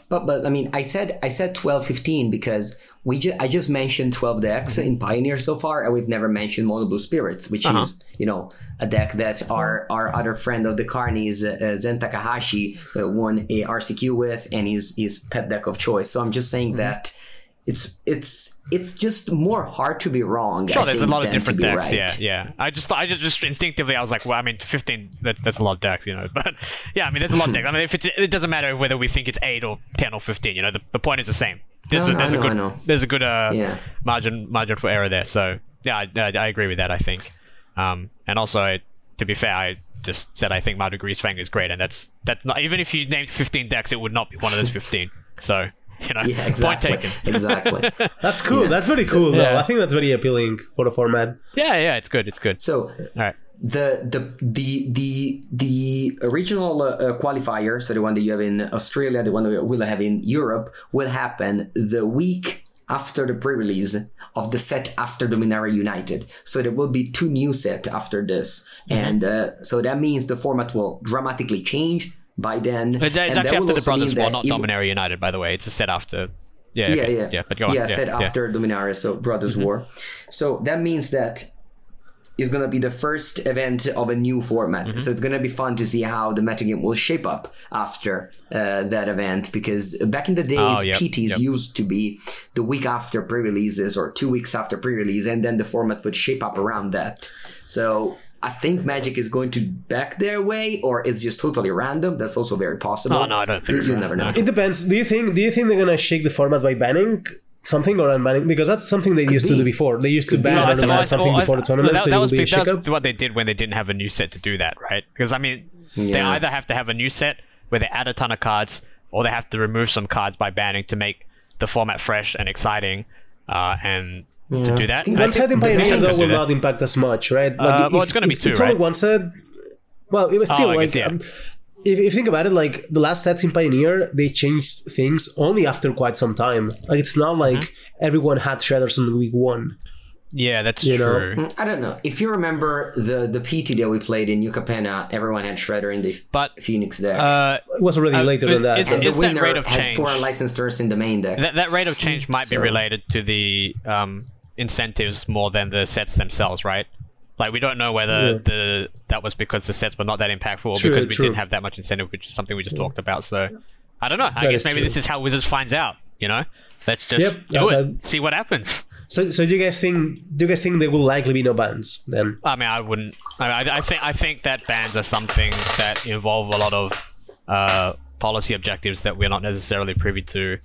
But I mean, I said 12, 15 because I just mentioned 12 decks in Pioneer so far, and we've never mentioned Mono Blue Spirits, which is, you know, a deck that our other friend of the Karnies, Zen Takahashi, won a RCQ with, and his pet deck of choice. So I'm just saying that it's just more hard to be wrong. Sure, there's a lot of different decks. Right. Yeah. I just instinctively I was like, well, I mean, 15. That's a lot of decks, you know. But yeah, I mean, there's a lot of decks. I mean, it doesn't matter whether we think it's 8 or 10 or 15. You know, the point is the same. There's a good margin for error there. So yeah, I agree with that. I think, and also to be fair, I just said I think Mardu Greasefang is great, and that's not, even if you named 15 decks, it would not be one of those 15. So. You know, yeah, exactly. Point taken. Exactly. That's cool. Yeah. That's very cool, though. Yeah. I think that's very appealing for the format. Yeah, it's good. It's good. So, all right. The original qualifier, so the one that you have in Australia, the one that we'll have in Europe, will happen the week after the pre-release of the set after Dominaria United. So there will be 2 new sets after this, and so that means the format will dramatically change. By then, it's actually after the Brothers War, not Dominaria United. By the way, it's a set after. Yeah. But go on. Yeah, set after Dominaria, so Brothers War. So that means that it's gonna be the first event of a new format. So it's gonna be fun to see how the metagame will shape up after that event. Because back in the days, PTs used to be the week after pre-releases or 2 weeks after pre-release, and then the format would shape up around that. So. I think Magic is going to back their way, or it's just totally random. That's also very possible. Oh, no, I don't think so. You never know. It depends. Do you think they're gonna shake the format by banning something or unbanning? Because that's something they used to do before. They used to ban something before the tournament. That was what they did when they didn't have a new set to do that, right? Because I mean, they either have to have a new set where they add a ton of cards, or they have to remove some cards by banning to make the format fresh and exciting, and. Yeah. To do that, one set in Pioneer though will not impact as much, right? Like it's going to be 2, it's right? Only one set. Well, it was still if you think about it, like the last sets in Pioneer, they changed things only after quite some time. Like it's not like everyone had shredders in week 1. Yeah, that's true. Know? I don't know if you remember the PT that we played in Yucapena. Everyone had shredder in the Phoenix deck. It was already later than that. Is the winner that rate of change had 4 unlicensed hearths in the main deck. That rate of change might be related to the incentives more than the sets themselves, right? Like we don't know whether that was because the sets were not that impactful or because we didn't have that much incentive, which is something we just talked about. So I don't know. I guess maybe this is how Wizards finds out, you know? Let's just do it, see what happens. So do you guys think there will likely be no bans then? I mean, I think that bans are something that involve a lot of policy objectives that we're not necessarily privy to.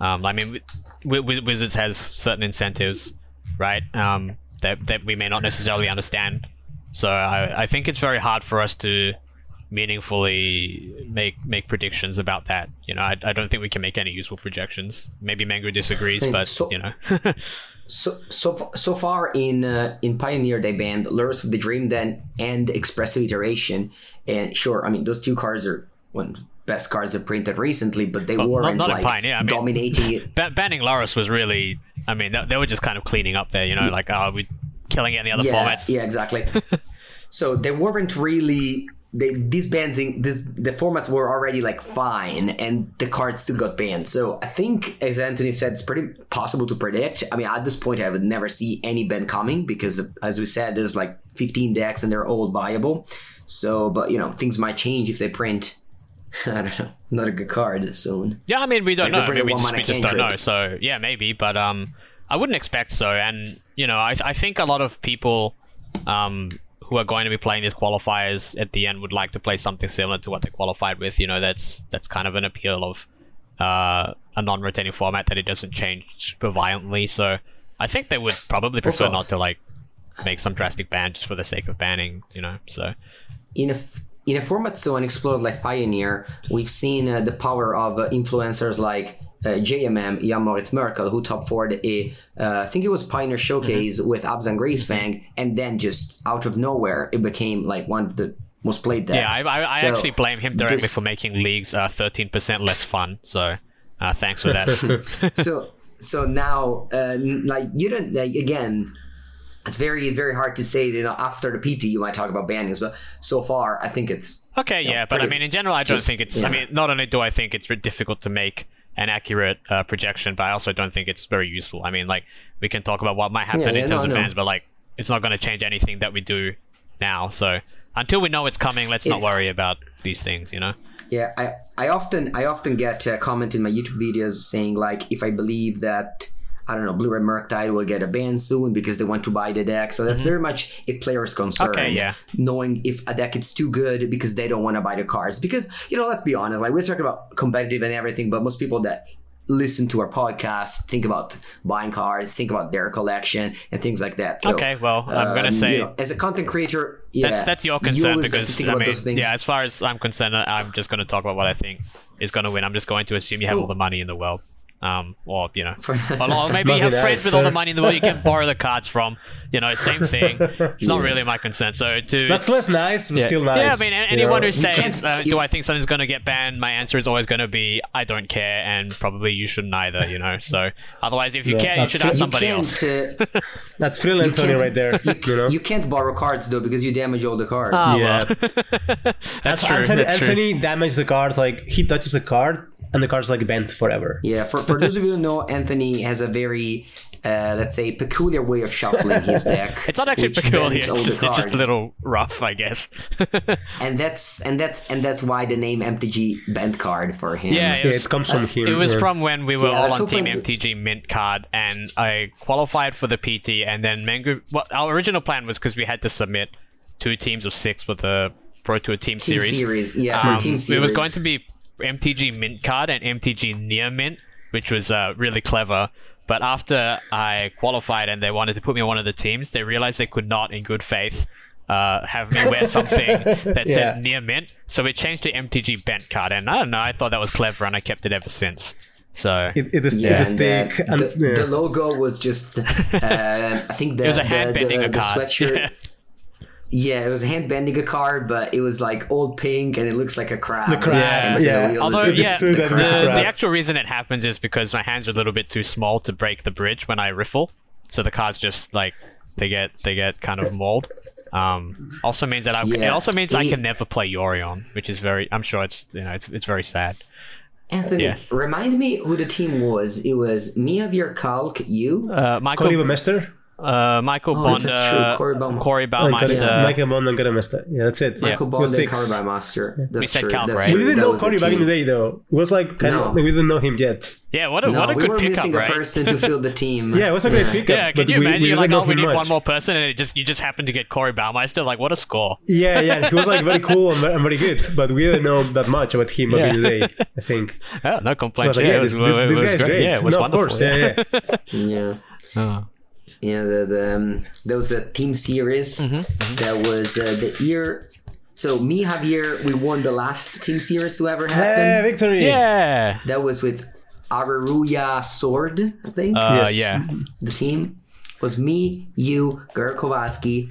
I mean, Wizards has certain incentives, right? That we may not necessarily understand. So I think it's very hard for us to meaningfully make predictions about that. You know, I don't think we can make any useful projections. Maybe Mengu disagrees, but you know. so far in Pioneer, they banned Lures of the Dream then and Expressive Iteration, and sure, I mean those 2 cards are one. Best cards have printed recently, but they weren't not like I mean, dominating it. Banning Loris was really, I mean, they were just kind of cleaning up there, you know, like, oh, we're killing it in the other formats. Yeah, exactly. So they weren't really, the formats were already like fine, and the cards still got banned. So I think, as Anthony said, it's pretty possible to predict. I mean, at this point, I would never see any ban coming because, as we said, there's like 15 decks and they're all viable. So, but you know, things might change if they print. I don't know. Not a good card soon. Yeah, I mean, we don't know. I mean, we just don't know. So, yeah, maybe. But I wouldn't expect so. And, you know, I think a lot of people who are going to be playing these qualifiers at the end would like to play something similar to what they qualified with. You know, that's kind of an appeal of a non-rotating format that it doesn't change super violently. So I think they would probably prefer not to, like, make some drastic ban just for the sake of banning, you know, so... In a format so unexplored like Pioneer, we've seen the power of influencers like JMM, Jan Moritz Merkel, who top 4'd a, I think it was Pioneer Showcase with Abzan Greasefang, and then just out of nowhere, it became like one of the most played decks. Yeah, I actually blame him directly for making leagues 13% less fun, so thanks for that. so now, like you don't, like, again... It's very, very hard to say, you know, after the PT, you might talk about bannings, but so far, I think it's Okay, yeah, but I mean, in general, I don't think it's... Yeah. I mean, not only do I think it's difficult to make an accurate projection, but I also don't think it's very useful. I mean, like, we can talk about what might happen in terms of bans, but, like, it's not going to change anything that we do now. So until we know it's coming, let's not worry about these things, you know? Yeah, I often get a comment in my YouTube videos saying, like, if I believe that... I don't know, Blue Red Murktide will get a ban soon because they want to buy the deck. So that's very much a player's concern. Okay, yeah. Knowing if a deck is too good because they don't want to buy the cards. Because, you know, let's be honest, like we're talking about competitive and everything, but most people that listen to our podcast think about buying cards, think about their collection and things like that. So, okay, well, I'm going to say... You know, as a content creator, that's your concern because, I mean, as far as I'm concerned, I'm just going to talk about what I think is going to win. I'm just going to assume you have all the money in the world. Or you know, or maybe you have friends with all the money in the world you can borrow the cards from. You know, same thing. It's not really my concern. So that's less nice, but still nice. Yeah, I mean, anyone who says, "Do I think something's going to get banned?" My answer is always going to be, "I don't care," and probably you shouldn't either. You know, so otherwise, if you care, you should ask somebody else. That's Phil Anthony right there. You can't borrow cards though because you damage all the cards. Oh, yeah, well. That's true. Anthony damages the cards. Like he touches a card. And the card's like bent forever. Yeah, for those of you who know, Anthony has a very, let's say, peculiar way of shuffling his deck. It's not actually peculiar; it's just a little rough, I guess. and that's why the name MTG Bent Card for him. Yeah, it comes from here. It was from when we were all on Team MTG Mint Card, and I qualified for the PT, and then our original plan was because we had to submit 2 teams of 6 with a pro to a team series. Yeah, for team series. It was going to be MTG Mint Card and MTG Near Mint, which was really clever. But after I qualified and they wanted to put me on one of the teams, they realized they could not, in good faith, have me wear something that said Near Mint. So we changed to MTG Bent Card, and I don't know, I thought that was clever, and I kept it ever since. So the logo was just, I think it was a hand bending a card. The sweatshirt. Yeah. Yeah, it was hand bending a card, but it was like old pink, and it looks like a crab. The crab, yeah. Although, the actual reason it happens is because my hands are a little bit too small to break the bridge when I riffle, so the cards just like they get kind of mauled. Also means that it also means I can never play Yorion, which is very. I'm sure it's very sad. Anthony, remind me who the team was. It was Miavir Kalk, you, Michael Mester. Michael Bond, Corey Baumeister. Michael Bond and Corey Baumeister. Yeah, that's it. Michael Bond and Corey Baumeister. That's true. We didn't know Corey back in the day, though. It was like we didn't know him yet. Yeah, what a good pickup, right? We were missing a person to fill the team. Yeah, it was a great pickup. Yeah, can you imagine? You're like, we need one more person, and you just happened to get Corey Baumeister. Like, what a score! Yeah, he was like very cool and very good, but we didn't know that much about him back in the day. I think. Yeah, no complaints. Yeah, this guy's great. Yeah, of course. Yeah. Yeah, there was a team series that was the year. So me, Javier, we won the last team series to ever happen. Yeah, victory! Yeah, that was with Araruya Sword, I think. Yeah. The team was me, you, Ger Kowalski,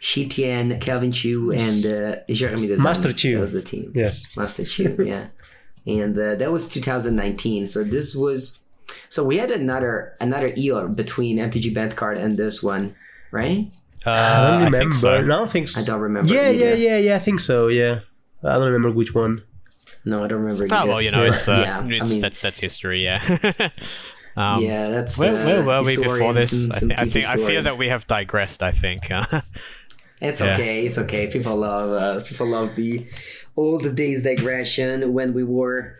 Shitian, Kelvin Chu, and Jeremy Design. Master Chu. That was the team. Yes, Master Chu. Yeah, and that was 2019. So this was. So we had another year between MTG Bent Card and this one, right? I don't remember. I don't remember. Yeah. I think so. Yeah, I don't remember which one. No, I don't remember. Oh well, you know, that's history. Yeah. That's where were we before this? I feel that we have digressed. I think. It's okay. People love the old days digression when we were.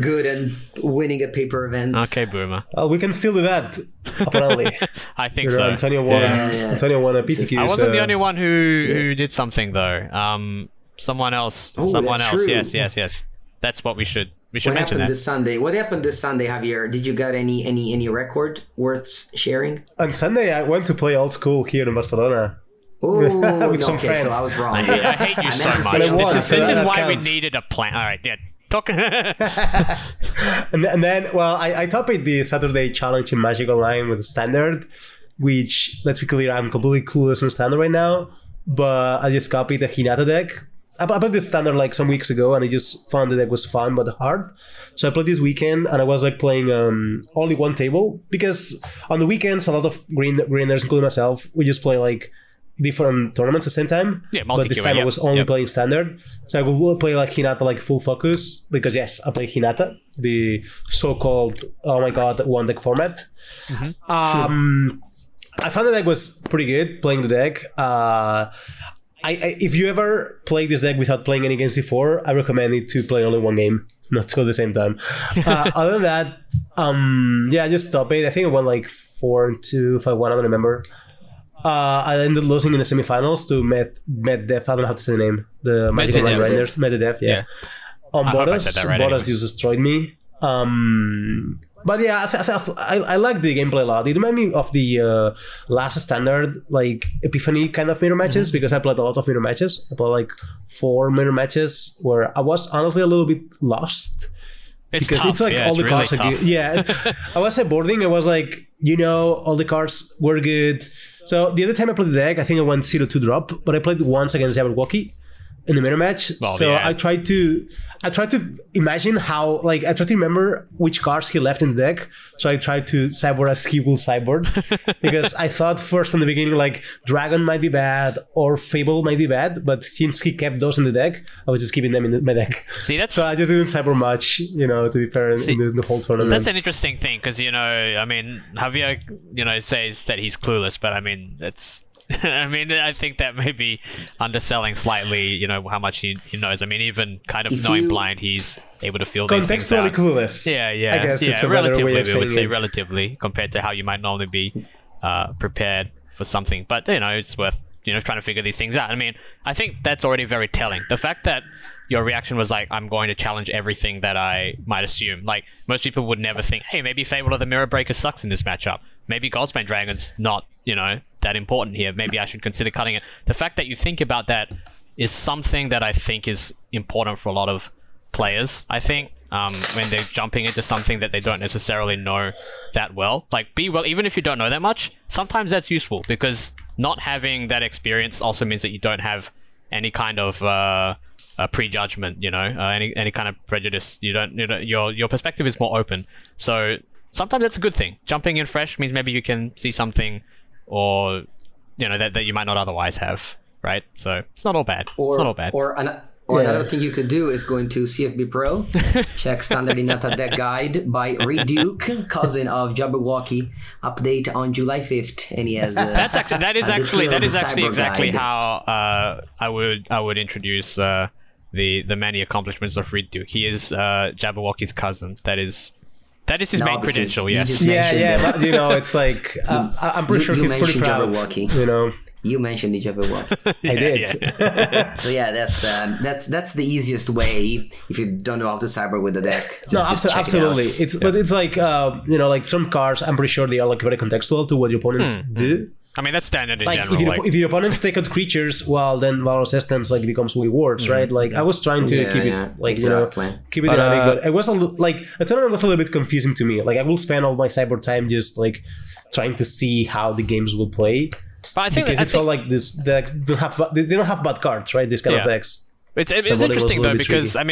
Good and winning at paper events. Okay, Boomer. Oh, we can still do that. Apparently, I think so. Antonio won. Antonio won a PTQ. I wasn't the only one who did something though. Someone else. True. Yes. That's what we should mention. What happened this Sunday, Javier? Did you got any record worth sharing? On Sunday, I went to play old school here in Barcelona. Friends. So I was wrong. I hate you so much. This is why we needed a plan. All right, yeah. I topped the Saturday challenge in Magic Online with Standard, which, let's be clear, I'm completely clueless in Standard right now, but I just copied the Hinata deck. I played the Standard like some weeks ago and I just found the deck was fun but hard, so I played this weekend and I was like playing only one table because on the weekends a lot of greeners, including myself, we just play like different tournaments at the same time. Yeah, but this time I was only playing Standard. So I would play like Hinata, like full focus, because yes, I play Hinata, the so-called, oh my god, one deck format. Mm-hmm. I found the deck was pretty good, playing the deck. I if you ever play this deck without playing any games before, I recommend it to play only one game, not two at the same time. Other than that, I just stopped it. I think I won like 4-2, 5-1, I don't remember. I ended losing in the semifinals to Medvedev. I don't know how to say the name. The Magic Online Grinders. Medvedev, yeah. On Boros, Boros just destroyed me. But yeah, I like the gameplay a lot. It reminded me of the last Standard, like Epiphany kind of mirror matches, mm-hmm. because I played a lot of mirror matches. I played like 4 mirror matches where I was honestly a little bit lost. It's because tough. It's like all the really cards are good. Yeah. I was at boarding. I was like, all the cards were good. So the other time I played the deck, I think I went 0-2 drop, but I played once against Jabberwocky in the mirror match. Well, so yeah. I tried to imagine how, like, I tried to remember which cards he left in the deck. So I tried to sideboard as he will sideboard. Because I thought first in the beginning, like, Dragon might be bad or Fable might be bad. But since he kept those in the deck, I was just keeping them in my deck. See, so I just didn't sideboard much, to be fair, in the whole tournament. That's an interesting thing because, Javier, says that he's clueless. But, it's... I think that may be underselling slightly, how much he knows. Even kind of knowing blind, he's able to feel these things out. Contextually clueless. Yeah. I guess it's a relatively, way of saying we would say relatively, compared to how you might normally be prepared for something. But, it's worth, trying to figure these things out. I think that's already very telling. The fact that your reaction was like, I'm going to challenge everything that I might assume. Like, most people would never think, hey, maybe Fable of the Mirror Breaker sucks in this matchup. Maybe Goldspan Dragon's not, that important here. Maybe I should consider cutting it. The fact that you think about that is something that I think is important for a lot of players, I think, when they're jumping into something that they don't necessarily know that well. Like, even if you don't know that much, sometimes that's useful because not having that experience also means that you don't have any kind of... prejudgment, any kind of prejudice. Your perspective is more open. So sometimes that's a good thing. Jumping in fresh means maybe you can see something, or that you might not otherwise have, right? So it's not all bad. Another thing you could do is go into CFB Pro, check Standard Hinata Deck Guide by Reduke, cousin of Jabberwocky, update on July 5th, and he has. That is actually exactly guide. How I would introduce. The many accomplishments of Reduke. He is Jabberwocky's cousin. That is his main credential. Yes. Yeah. But, it's like I'm pretty sure he's pretty proud. You mentioned the Jabberwocky. I did. Yeah. So yeah, that's the easiest way if you don't know how to cyber with the deck. Just absolutely. It but it's like like some cards. I'm pretty sure they are like very contextual to what your opponents do. That's standard in general. If your opponents take out creatures, then Valor's Essence becomes rewards, right? I was trying to keep it dynamic, but it was a tournament was a little bit confusing to me. I will spend all my cyber time just trying to see how the games will play. But I think felt like this deck they don't have bad cards, right? These kind of decks. It's interesting though because tricky.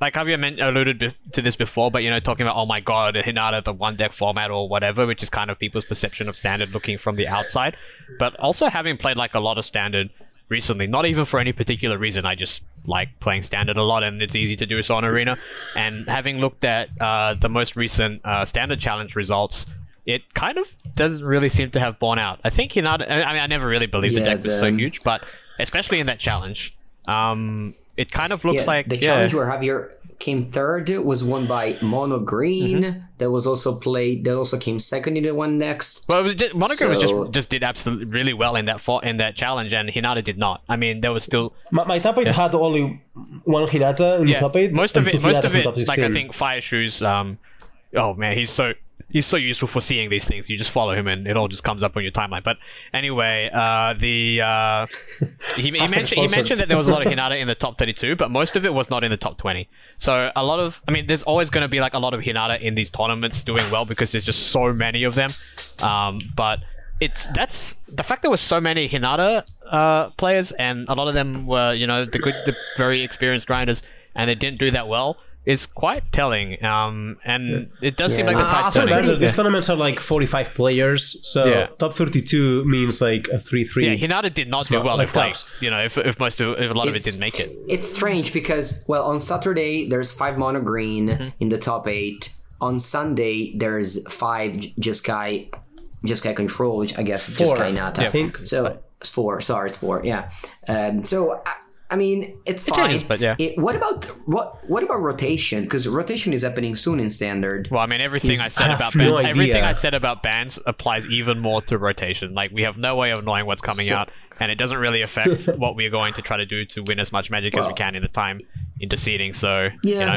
Javier alluded to this before, but talking about, oh my god, Hinata, the one deck format or whatever, which is kind of people's perception of Standard looking from the outside, but also having played a lot of Standard recently, not even for any particular reason, I just like playing Standard a lot and it's easy to do so on Arena, and having looked at the most recent Standard Challenge results, it kind of doesn't really seem to have borne out. I think Hinata, I never really believed the deck was so huge, but especially in that challenge, it kind of looks like... The challenge where Javier came third was won by Mono Green. Mm-hmm. That was also played... That also came second in the one next. Well, Mono Green just did absolutely really well in that challenge, and Hinata did not. There was still... My top 8 had only one Hinata in the top 8. Most of it, I think Fire Shoes... oh, man, he's so useful for seeing these things. You just follow him and it all just comes up on your timeline. But anyway, he mentioned that there was a lot of Hinata in the top 32, but most of it was not in the top 20. So a lot of, there's always going to be a lot of Hinata in these tournaments doing well because there's just so many of them. But that's the fact there were so many Hinata players, and a lot of them were the very experienced grinders, and they didn't do that well. is quite telling. And it does seem like the type setting. These tournaments are like 45 players, so top 32 means like a 3-3. Yeah, Hinata did not do well like if a lot of it didn't make it. It's strange because, well, on Saturday, there's 5 mono green in the top 8. On Sunday, there's 5 Jeskai Control, which I guess is Jeskai Hinata. I think. So it's 4. Sorry, it's 4. Yeah. So... I mean, it's fine. It changes, but what about rotation? Because rotation is happening soon in Standard. Well, I mean, everything I said about bans applies even more to rotation. Like, we have no way of knowing what's coming out, and it doesn't really affect what we are going to try to do to win as much Magic as we can in the time interceding. So,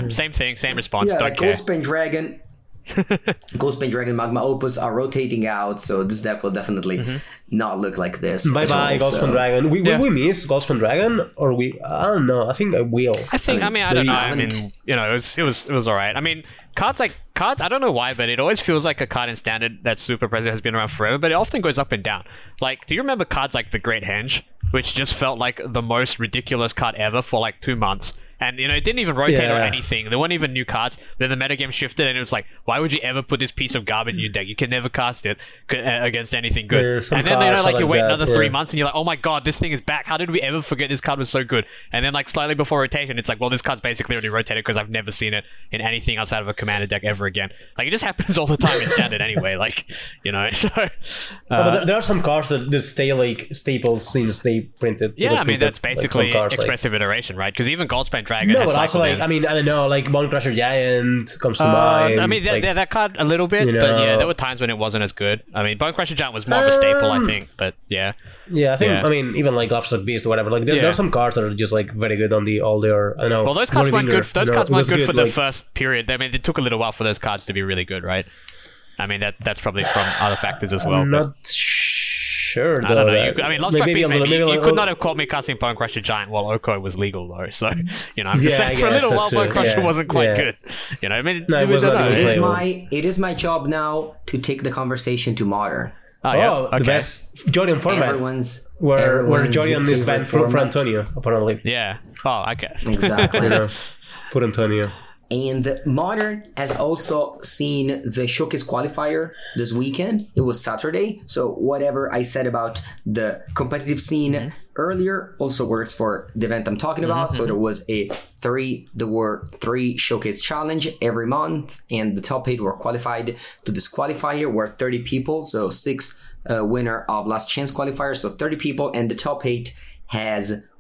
same thing, same response. Yeah, like Ghostbane Dragon, Ghostbane Dragon, Magma Opus are rotating out, so this deck will definitely not look like this. Bye, Ghostbane Dragon. Will we miss Ghostbane Dragon, or I don't know. I think I will. I don't know. Haven't. I mean, it was all right. I mean, cards. I don't know why, but it always feels like a card in Standard that's super present has been around forever, but it often goes up and down. Like, do you remember cards like the Great Henge, which just felt like the most ridiculous card ever for like 2 months? And, you know, it didn't even rotate or anything. There weren't even new cards. Then the metagame shifted, and it was like, why would you ever put this piece of garbage in your deck? You can never cast it against anything good. Yeah, and then, you know, like, you wait another 3 months, and you're like, oh my god, this thing is back. How did we ever forget this card was so good? And then, like, slightly before rotation, it's like, well, this card's basically already rotated because I've never seen it in anything outside of a Commander deck ever again. Like, it just happens all the time in Standard anyway. Like, you know, so... but there are some cards that stay, like, staples since they printed. Yeah, I mean, that's basically like, expressive iteration, right? Because even Ghostbane Dragon has cycled in. I mean, I don't know, like Bone Crusher Giant comes to mind. I mean, like, that card a little bit, but there were times when it wasn't as good. I mean, Bone Crusher Giant was more of a staple, I think, but I mean, even like Lovesick Beast or whatever, like there are some cards that are just like very good on the all-year, I know. Well, those cards weren't good, for the first period. I mean, it took a little while for those cards to be really good, right? I mean, that's probably from other factors as well. I'm not sure, though. I don't know. I mean, Lovestruck Beast, you could not have caught me casting Bone Crusher Giant while Oko was legal, though. So, you know, I'm just saying, for a little while, Bone Crusher wasn't quite good. You know, I mean, no, it is my job now to take the conversation to Modern. The best Jorion format. Where Jorion is banned for Antonio, apparently. Yeah. Oh, okay. Exactly. For Antonio. And Modern has also seen the Showcase Qualifier this weekend. It was Saturday. So whatever I said about the competitive scene earlier also works for the event I'm talking about. So there was there were three Showcase Challenge every month. And the top 8 were qualified to this qualifier, where 30 people. So 6 winner of Last Chance Qualifier. So 30 people. And the top 8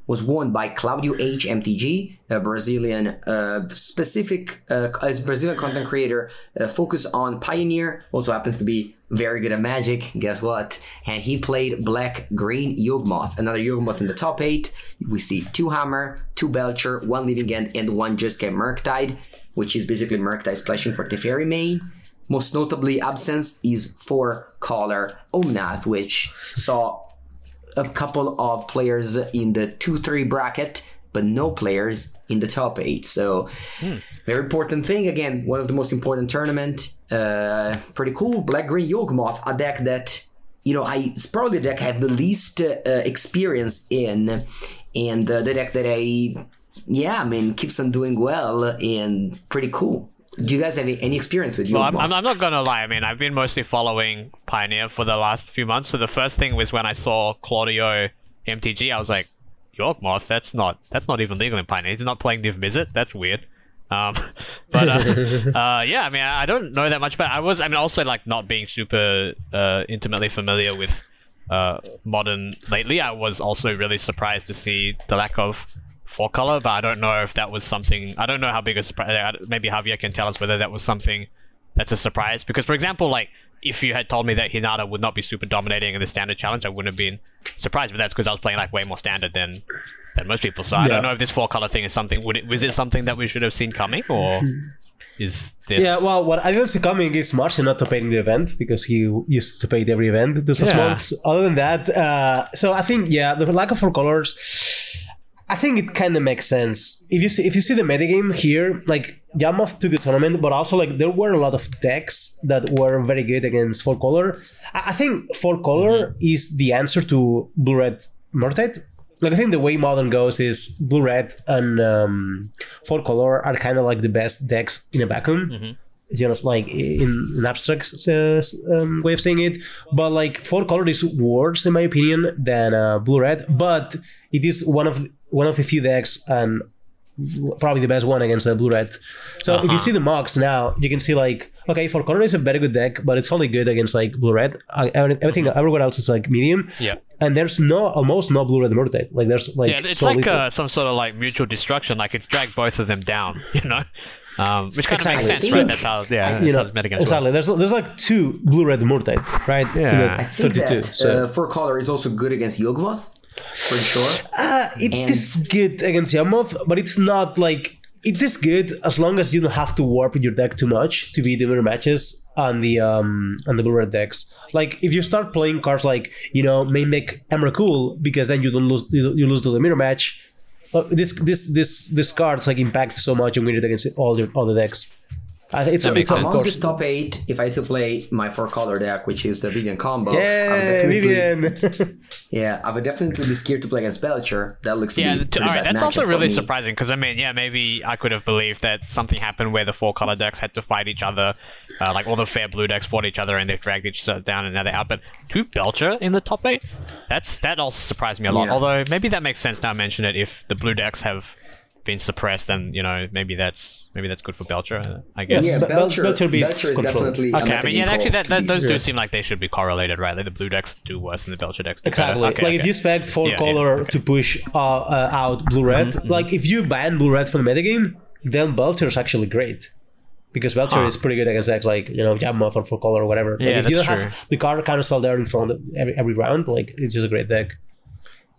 was won by Claudio H. MTG, a Brazilian Brazilian content creator, focused on Pioneer, also happens to be very good at Magic, guess what? And he played Black Green Yawgmoth, another Yawgmoth in the top 8. We see 2 Hammer, 2 Belcher, 1 Living End, and 1 Jeskai Murktide, which is basically Murktide splashing for Teferi main. Most notably, absence is 4 Color Omnath, which saw a couple of players in the 2-3 bracket, but no players in the top 8. So very important thing. Again, one of the most important tournament. Pretty cool. Black Green Yawgmoth, a deck that, you know, it's probably the deck I have the least experience in, and the deck that I mean keeps on doing well and pretty cool. Do you guys have any experience with Yawgmoth? Well, I'm not going to lie. I mean, I've been mostly following Pioneer for the last few months. So the first thing was when I saw Claudio MTG, I was like, Yawgmoth, that's not even legal in Pioneer. He's not playing Div Mizzet. That's weird. I mean, I don't know that much, but I was also like not being super intimately familiar with Modern lately. I was also really surprised to see the lack of 4 color, but I don't know if that was something. I don't know how big a surprise. Maybe Javier can tell us whether that was something that's a surprise. Because, for example, like if you had told me that Hinata would not be super dominating in the Standard challenge, I wouldn't have been surprised. But that's because I was playing like way more Standard than most people. So I don't know if this 4 color thing is something. Was it something that we should have seen coming, or is this? Yeah, well, what I didn't see coming is Marcio not paying the event, because he used to pay every event this last month. Other than that, so I think the lack of 4 colors. I think it kind of makes sense. If you see the metagame here, like Yawgmoth took a tournament, but also like there were a lot of decks that were very good against 4 color. I think 4 color is the answer to Blue Red Murktide. Like, I think the way Modern goes is Blue Red and 4-color are kind of like the best decks in a vacuum. Mm-hmm. You know, like in an abstract way of saying it, but like 4-color is worse in my opinion than Blue Red, but it is one of the few decks and probably the best one against Blue Red. So if you see the mocks now, you can see like, okay, 4-color is a very good deck, but it's only good against like Blue Red. Everything, everywhere else is like medium. Yeah. And there's almost no Blue Red Murtec. Like there's like, yeah, it's so like some sort of like mutual destruction. Like it's dragged both of them down, you know. Which kind of makes sense, right? That's how, yeah, you know, meta games exactly. Well. There's like two Blue Red Murtec, right? Yeah. I think 32, that 4-color is also good against Yawgmoth. For sure. It is good against Yawgmoth, but it's not like... It is good as long as you don't have to warp your deck too much to beat the mirror matches on the Blue Red decks. Like, if you start playing cards like, you know, main deck Emrakul, because then you lose the mirror match. This cards like impact so much and win it against all your other decks. It's among the top 8 if I had to play my 4-color deck, which is the Vivian combo. Yeah, Vivian! Yeah, I would definitely be scared to play against Belcher. That looks alright, that's also really surprising, because I mean, yeah, maybe I could have believed that something happened where the 4-color decks had to fight each other, like all the fair blue decks fought each other and they've dragged each other down and now they're out, but 2 Belcher in the top 8? That also surprised me a lot, although maybe that makes sense now I mention it, if the blue decks have been suppressed, and you know, maybe that's good for Belcher, I guess. Yeah, Belcher is definitely okay. I mean, yeah, actually those do seem like they should be correlated, right? Like the blue decks do worse than the Belcher decks do exactly. Okay, like if you expect 4-color to push out Blue Red, like if you ban Blue Red from the metagame, then Belcher is actually great, because Belcher is pretty good against decks like, you know, Yawgmoth or 4-color or whatever. Like, yeah, if you don't have the card counterspell there in front of every round, like it's just a great deck.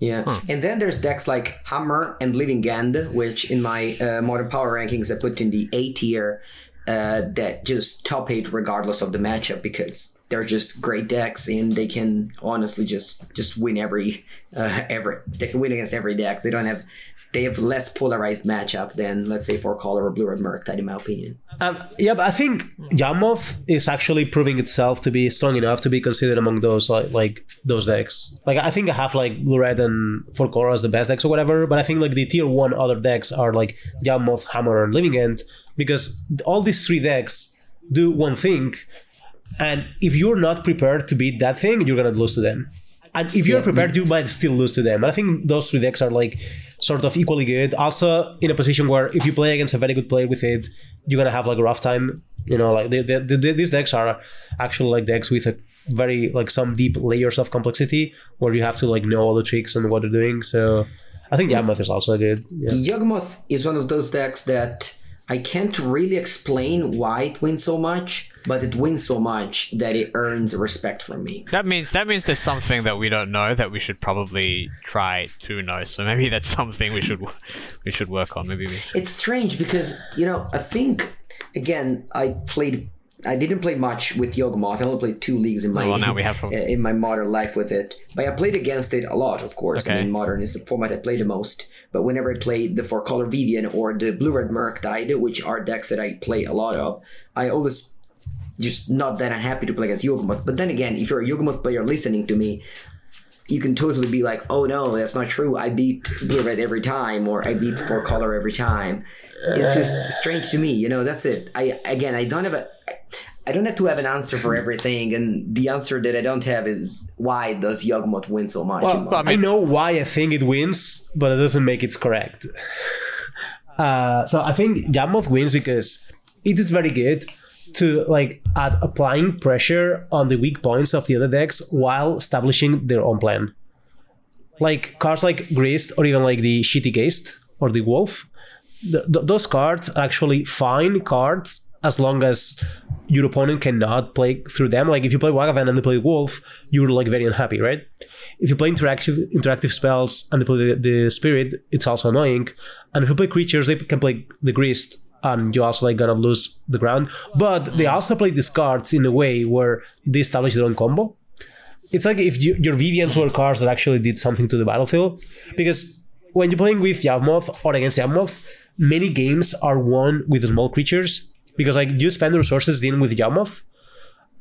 Yeah, and then there's decks like Hammer and Living End, which in my Modern Power rankings I put in the A tier, that just top 8 regardless of the matchup, because they're just great decks and they can honestly just win every. They can win against every deck. They have less polarized matchup than, let's say, 4-color or Blue Red Murktide, in my opinion. Yeah, but I think Yawgmoth is actually proving itself to be strong enough to be considered among those like those decks. Like, I think I have like Blue Red and 4-color as the best decks or whatever, but I think like the tier 1 other decks are like Yawgmoth, Hammer, and Living End, because all these 3 decks do one thing, and if you're not prepared to beat that thing, you're gonna lose to them. And if you're prepared, you might still lose to them. And I think those 3 decks are like sort of equally good. Also in a position where if you play against a very good player with it, you're gonna have like a rough time. You know, like these decks are actually like decks with a very like some deep layers of complexity where you have to like know all the tricks and what they're doing. So I think Yawgmoth is also good. Yeah. Yawgmoth is one of those decks that I can't really explain why it wins so much, but it wins so much that it earns respect from me. That means there's something that we don't know that we should probably try to know. So maybe that's something we should work on. Maybe we should. It's strange because, you know, I think, again, I didn't play much with Yawgmoth. I only played 2 leagues in my in my modern life with it. But I played against it a lot, of course. Okay. I mean, modern is the format I play the most. But whenever I played the 4-color Vivian or the Blue-Red Murktide, which are decks that I play a lot of, I always just not that unhappy to play against Yawgmoth. But then again, if you're a Yawgmoth player listening to me, you can totally be like, oh no, that's not true. I beat Blue-Red every time, or I beat 4-color every time. It's just strange to me, you know. That's it. I don't have to have an answer for everything, and the answer that I don't have is why does Yawgmoth win so much? Well, I know why I think it wins, but it doesn't make it correct. So I think Yawgmoth wins because it is very good to like at applying pressure on the weak points of the other decks while establishing their own plan. Like cards like Grist or even like the Shitty Geist or the Wolf, those cards are actually fine cards as long as your opponent cannot play through them. Like if you play Wagavan and they play Wolf, you're like very unhappy, right? If you play interactive spells and they play the Spirit, it's also annoying. And if you play creatures, they can play the Grist and you're also like gonna lose the ground. But they also play these cards in a way where they establish their own combo. It's like if your Vivians were cards that actually did something to the battlefield. Because when you're playing with Yawgmoth or against Yawgmoth, many games are won with small creatures, because like you spend the resources dealing with Yawgmoth,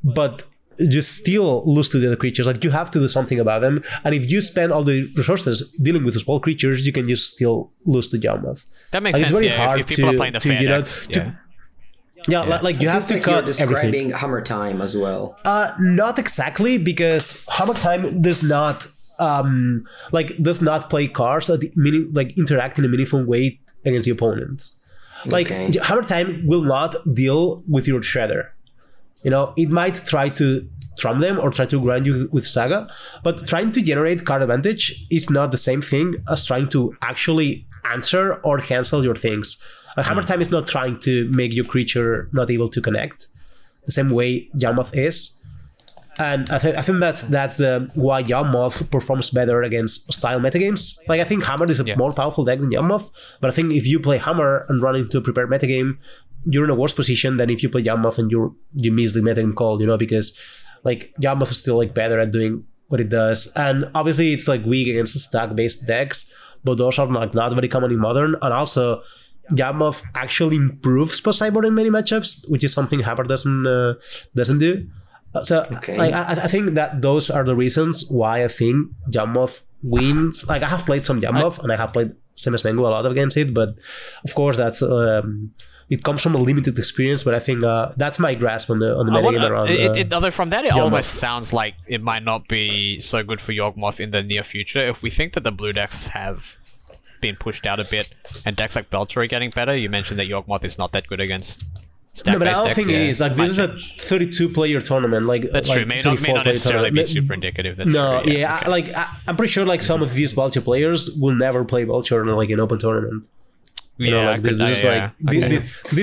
but just still lose to the other creatures. Like, you have to do something about them. And if you spend all the resources dealing with the small creatures, you can just still lose to Jawmoth. That makes sense. It's very hard if people are playing the fan decks. Like you have to cut everything. You're describing Hammer Time as well. Not exactly, because Hammer Time does not play cards that interact in a meaningful way against the opponents. Like, Hammer Time will not deal with your Shredder. You know, it might try to trump them or try to grind you with Saga, but trying to generate card advantage is not the same thing as trying to actually answer or cancel your things. Hammer Time is not trying to make your creature not able to connect, the same way Jawmoth is. And I think that's the why Jawmoth performs better against style metagames. Like, I think Hammer is a more powerful deck than Jawmoth, but I think if you play Hammer and run into a prepared metagame, you're in a worse position than if you play Jawmoth and you miss the metagame call, you know, because like Jawmoth is still like better at doing what it does. And obviously it's like weak against stack-based decks, but those are like not very common in Modern. And also Jawmoth actually improves Poseidon in many matchups, which is something Hammer doesn't do. So I think that those are the reasons why I think Jawmoth wins. Like, I have played some Jawmoth and I have played Seamus Mengu a lot against it, but of course that's it comes from a limited experience. But I think that's my grasp on the metagame around. Other from that, it Jawmoth almost sounds like it might not be so good for Yawgmoth in the near future. If we think that the blue decks have been pushed out a bit and decks like Belcher are getting better, you mentioned that Yawgmoth is not that good against. No, but I don't think it is. Like, this is a 32-player tournament. Like, that's true. May not necessarily be super indicative. I'm pretty sure, like, some of these Vulture players will never play Vulture in, like, an open tournament. These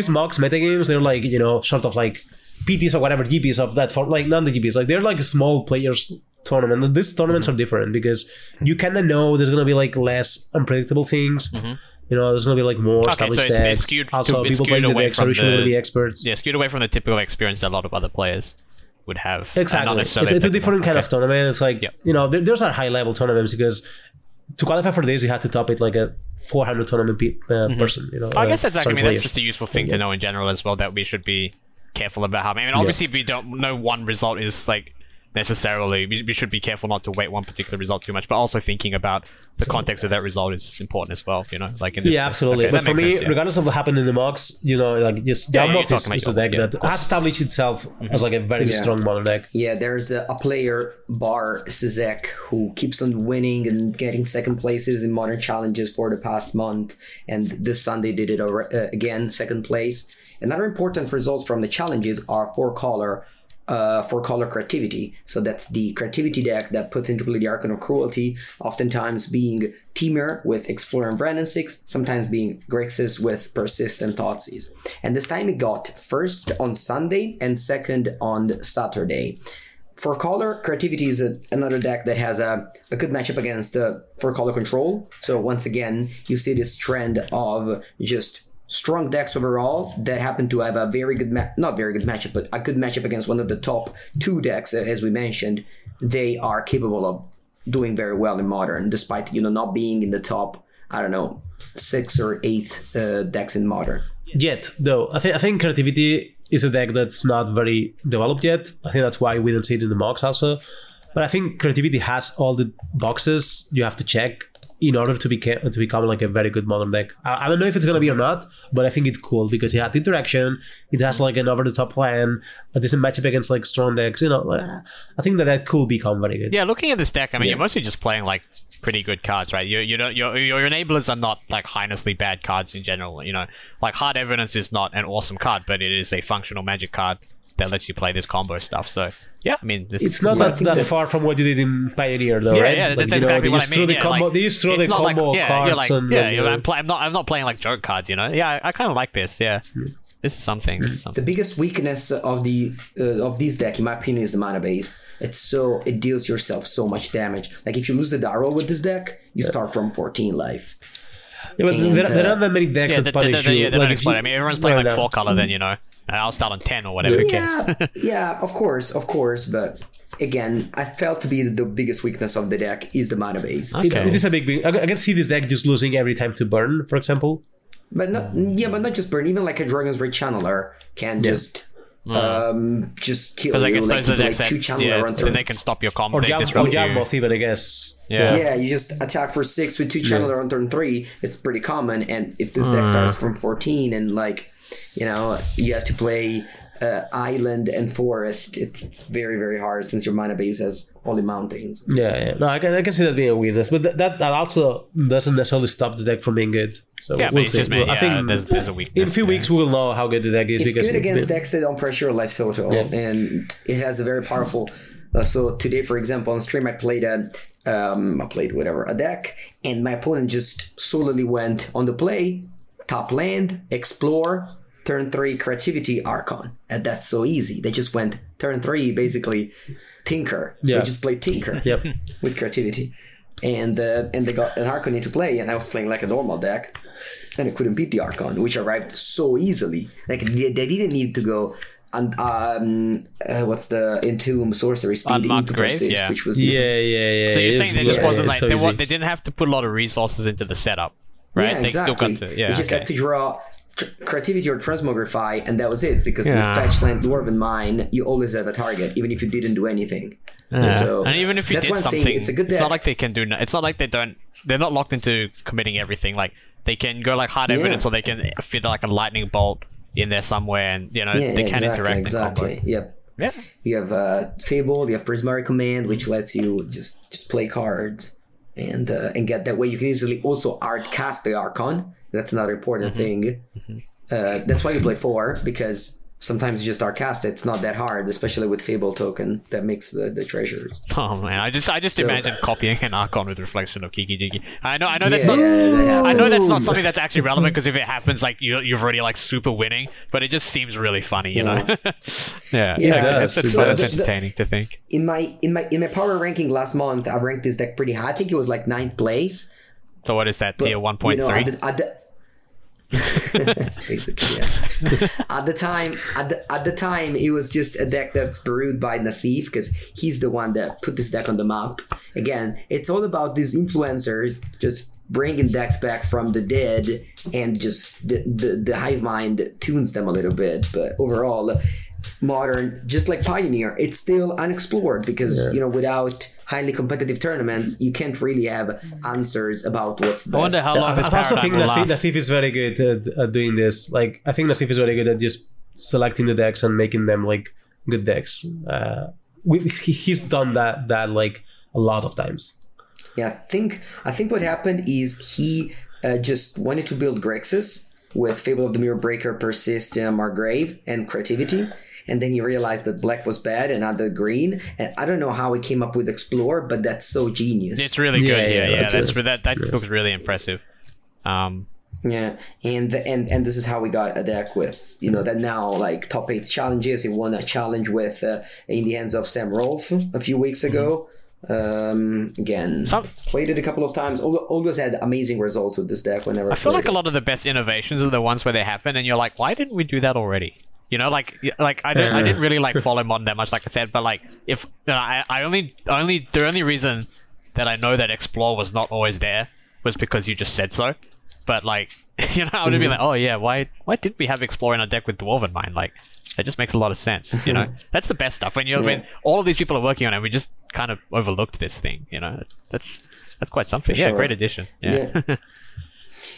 mocks metagames, they're, like, you know, sort of, like, PTs or whatever, GPs of that form. Like, not the GPs. Like, they're, like, small players tournament. These tournaments are different because you kind of know there's going to be, like, less unpredictable things. Mm-hmm. You know, there's going to be like more established decks. It's skewed, also, people playing the decks are usually the experts. Yeah, skewed away from the typical experience that a lot of other players would have. Exactly. It's a different kind of tournament. It's like, you know, those are high level tournaments because to qualify for this, you have to top it like a 400 tournament person. You know, I guess that's just a useful thing to know in general as well, that we should be careful about how. I mean, obviously, we don't know one result is like. Necessarily, we should be careful not to weight one particular result too much, but also thinking about the context of that result is important as well. You know, like in this absolutely. Okay, but for me, regardless of what happened in the mocks, you know, like just Jawmoth is a deck that has established itself as like a very strong modern deck. Yeah, there's a player, Bar Sezek, who keeps on winning and getting second places in modern challenges for the past month, and this Sunday did it again, second place. Another important result from the challenges are four color creativity. So that's the creativity deck that puts into play the Arcane of Cruelty, oftentimes being Temur with Explorer and Brandon 6, sometimes being Grixis with Persist and Thoughtseize. And this time it got first on Sunday and second on Saturday. Four color creativity is another deck that has a good matchup against four color control. So once again, you see this trend of just strong decks overall that happen to have a very good, not very good matchup, but a good matchup against one of the top two decks, as we mentioned. They are capable of doing very well in Modern, despite, you know, not being in the top, I don't know, 6th or 8th decks in Modern. Yet, though, I think creativity is a deck that's not very developed yet. I think that's why we don't see it in the mocks also. But I think creativity has all the boxes you have to check in order to become like a very good modern deck. I don't know if it's going to be or not, but I think it's cool because it had interaction, it has like an over-the-top plan, a decent matchup against like strong decks, you know. Like, I think that could become very good. Yeah, looking at this deck, I mean, you're mostly just playing like pretty good cards, right? Your enablers are not like heinously bad cards in general, you know. Like, Hard Evidence is not an awesome card, but it is a functional magic card that lets you play this combo stuff. So yeah, I mean, it's not that far from what you did in Pioneer, though, right? Yeah, that's exactly what I mean. I'm not playing like joke cards, you know. Yeah, I kind of like this. Yeah, this is something. The biggest weakness of the of this deck, in my opinion, is the mana base. It deals yourself so much damage. Like, if you lose the die roll with this deck, you start from 14 life. Yeah, but there aren't that many decks that punish you. Yeah, they don't explode. I mean, everyone's playing like 4-color, then, you know. I'll start on 10 or whatever it is. Yeah, of course. But again, I felt to be the biggest weakness of the deck is the mana base. Okay. It is a big. I can see this deck just losing every time to burn, for example. But not just burn. Even like a Dragon's Rage Channeler can just Just kill you, like, keep, like, two channel run through. Then they can stop your combo. Or Jabboth even, I guess. Yeah, you just attack for 6 with 2 channel on turn 3. It's pretty common, and if this deck starts from 14 and, like, you know, you have to play island and forest, it's very, very hard since your mana base has only mountains. Yeah. No, I can see that being a weirdness, but that also doesn't necessarily stop the deck from being good. So yeah, we'll see. I think there's a weakness. In a few weeks, we'll know how good the deck is. It's because good against decks that don't pressure your life total, and it has a very powerful. So today, for example, on stream, I played a deck, and my opponent just solely went on the play, top land, explore, turn 3, creativity, Archon. And that's so easy. They just went turn 3, basically Tinker. Yeah. They just played Tinker with creativity. And they got an Archon into play, and I was playing like a normal deck, and I couldn't beat the Archon, which arrived so easily. Like, they didn't need to go and entomb sorcery speed into persist, which was the So you're saying they just wasn't like they didn't have to put a lot of resources into the setup, right? Yeah, exactly. They still got to. Yeah, they just had to draw creativity or transmogrify, and that was it. Because with fetchland, dwarven mine, you always have a target, even if you didn't do anything. So, and even if you did something, it's a good deck. It's not like they can do. It's not like they don't. They're not locked into committing everything. Like, they can go like hard evidence, or they can fit like a lightning bolt in there somewhere, and you know they can interact. Exactly. Yep. Yeah. You have Fable. You have Prismari Command, which lets you just play cards and get that way. You can easily also cast the Archon. That's another important thing. Mm-hmm. That's why you play 4, because sometimes you just cast it. It's not that hard, especially with Fable token that makes the treasures. Oh man, I just imagine copying an Archon with Reflection of Kiki Jiki. I know that's not. Yeah. I know that's not something that's actually relevant, because if it happens, like you've already like super winning. But it just seems really funny, you know. It's entertaining to think. In my power ranking last month, I ranked this deck pretty high. I think it was like 9th place. So what is that, tier 1.3? You know, basically, yeah. At the time, it was just a deck that's brewed by Nassif, because he's the one that put this deck on the map. Again, it's all about these influencers just bringing decks back from the dead, and just the hive mind tunes them a little bit. But overall, Modern, just like Pioneer, it's still unexplored, because without highly competitive tournaments, you can't really have answers about what's best. I wonder how long this paradigm will last. I also think Nassif is very good at doing this. Like, I think Nassif is very good at just selecting the decks and making them like good decks. He's done that like a lot of times. Yeah, I think what happened is he just wanted to build Grixis with Fable of the Mirror Breaker, Persist, Margrave, and Creativity. And then he realized that black was bad and other green. And I don't know how he came up with Explore, but that's so genius. It's really good. That looks really impressive. And this is how we got a deck with that now like top 8 challenges. He won a challenge with in the hands of Sam Rolfe a few weeks ago. Played it a couple of times, always had amazing results with this deck whenever I feel like it. A lot of the best innovations are the ones where they happen and you're like, why didn't we do that already? I didn't really like follow Modern that much, like I said, but like if the only reason that I know that Explore was not always there was because you just said so. But like I would have been like, oh yeah, why did we have Explore in our deck with Dwarven Mine? Like, that just makes a lot of sense, That's the best stuff. When all of these people are working on it, we just kind of overlooked this thing, That's quite something. For sure. Great addition.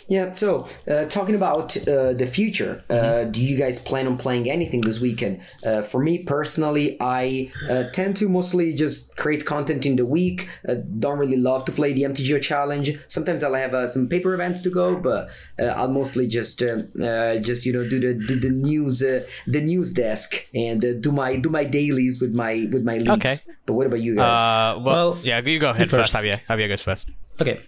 Yeah. So, talking about the future, do you guys plan on playing anything this weekend? For me personally, I tend to mostly just create content in the week. Don't really love to play the MTGO challenge. Sometimes I'll have some paper events to go, but I'll mostly just do the news desk and do my dailies with my leads. Okay. But what about you guys? You go ahead first. Javier goes first. Okay.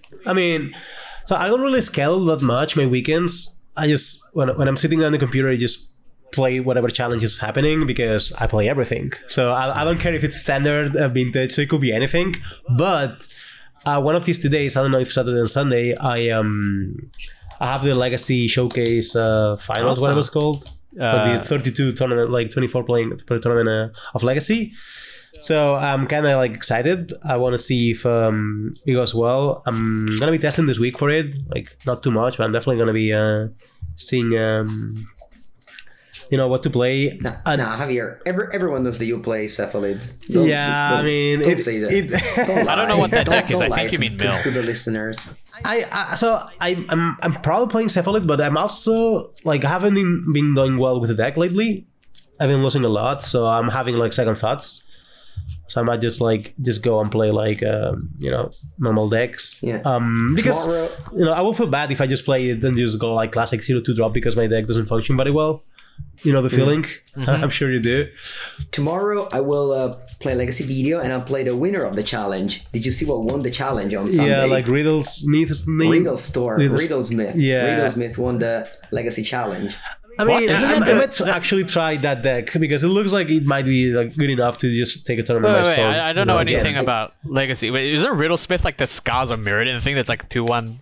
So I don't really scale that much my weekends. I just when I'm sitting on the computer, I just play whatever challenge is happening, because I play everything. So I don't care if it's standard, vintage, so it could be anything. But one of these 2 days, I don't know if Saturday and Sunday, I have the Legacy Showcase finals, whatever it's called, the 32 tournament, like 24 playing per tournament of Legacy. So I'm kind of like excited. I want to see if it goes well. I'm going to be testing this week for it. Like, not too much, but I'm definitely going to be seeing you know, what to play. Nah, Javier, everyone knows that you play Cephalids. Don't say that. I don't know what that deck is. I think you mean Mill. To the listeners. I'm probably playing Cephalid, but I'm also I haven't been doing well with the deck lately. I've been losing a lot, so I'm having second thoughts. So I might just go and play normal decks. Yeah. Because I will feel bad if I just play it and just go classic 0-2 drop because my deck doesn't function very well. You know the feeling. Mm-hmm. I'm sure you do. Tomorrow I will play Legacy Video and I'll play the winner of the challenge. Did you see what won the challenge on Sunday? Yeah, Riddlesmith. Yeah, Riddlesmith won the Legacy challenge. I mean, I might actually try that deck because it looks like it might be good enough to just take a turn on my storm. I don't know anything about Legacy. Wait, is there Riddlesmith the Scars of Mirrodin thing that's 2-1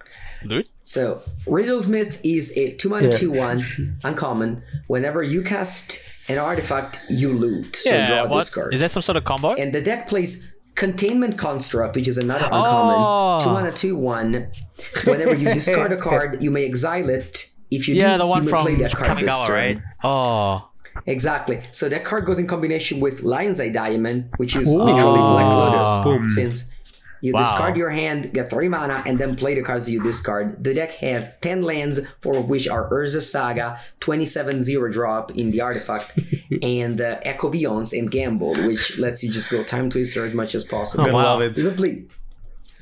loot? So, Riddlesmith is a 2-1 uncommon. Whenever you cast an artifact, you loot. So draw this card. Is that some sort of combo? And the deck plays Containment Construct, which is another uncommon. 2-1. Whenever you discard a card, you may exile it. If you the one from Kanagawa, right? Oh, exactly. So that card goes in combination with Lion's Eye Diamond, which is literally Black Lotus. Boom. Since you discard your hand, get 3 mana, and then play the cards you discard. The deck has 10 lands, 4 of which are Urza's Saga, 27/0 drop in the artifact, and Echo Vions and Gamble, which lets you just go time twister as much as possible. I love it. Lovely.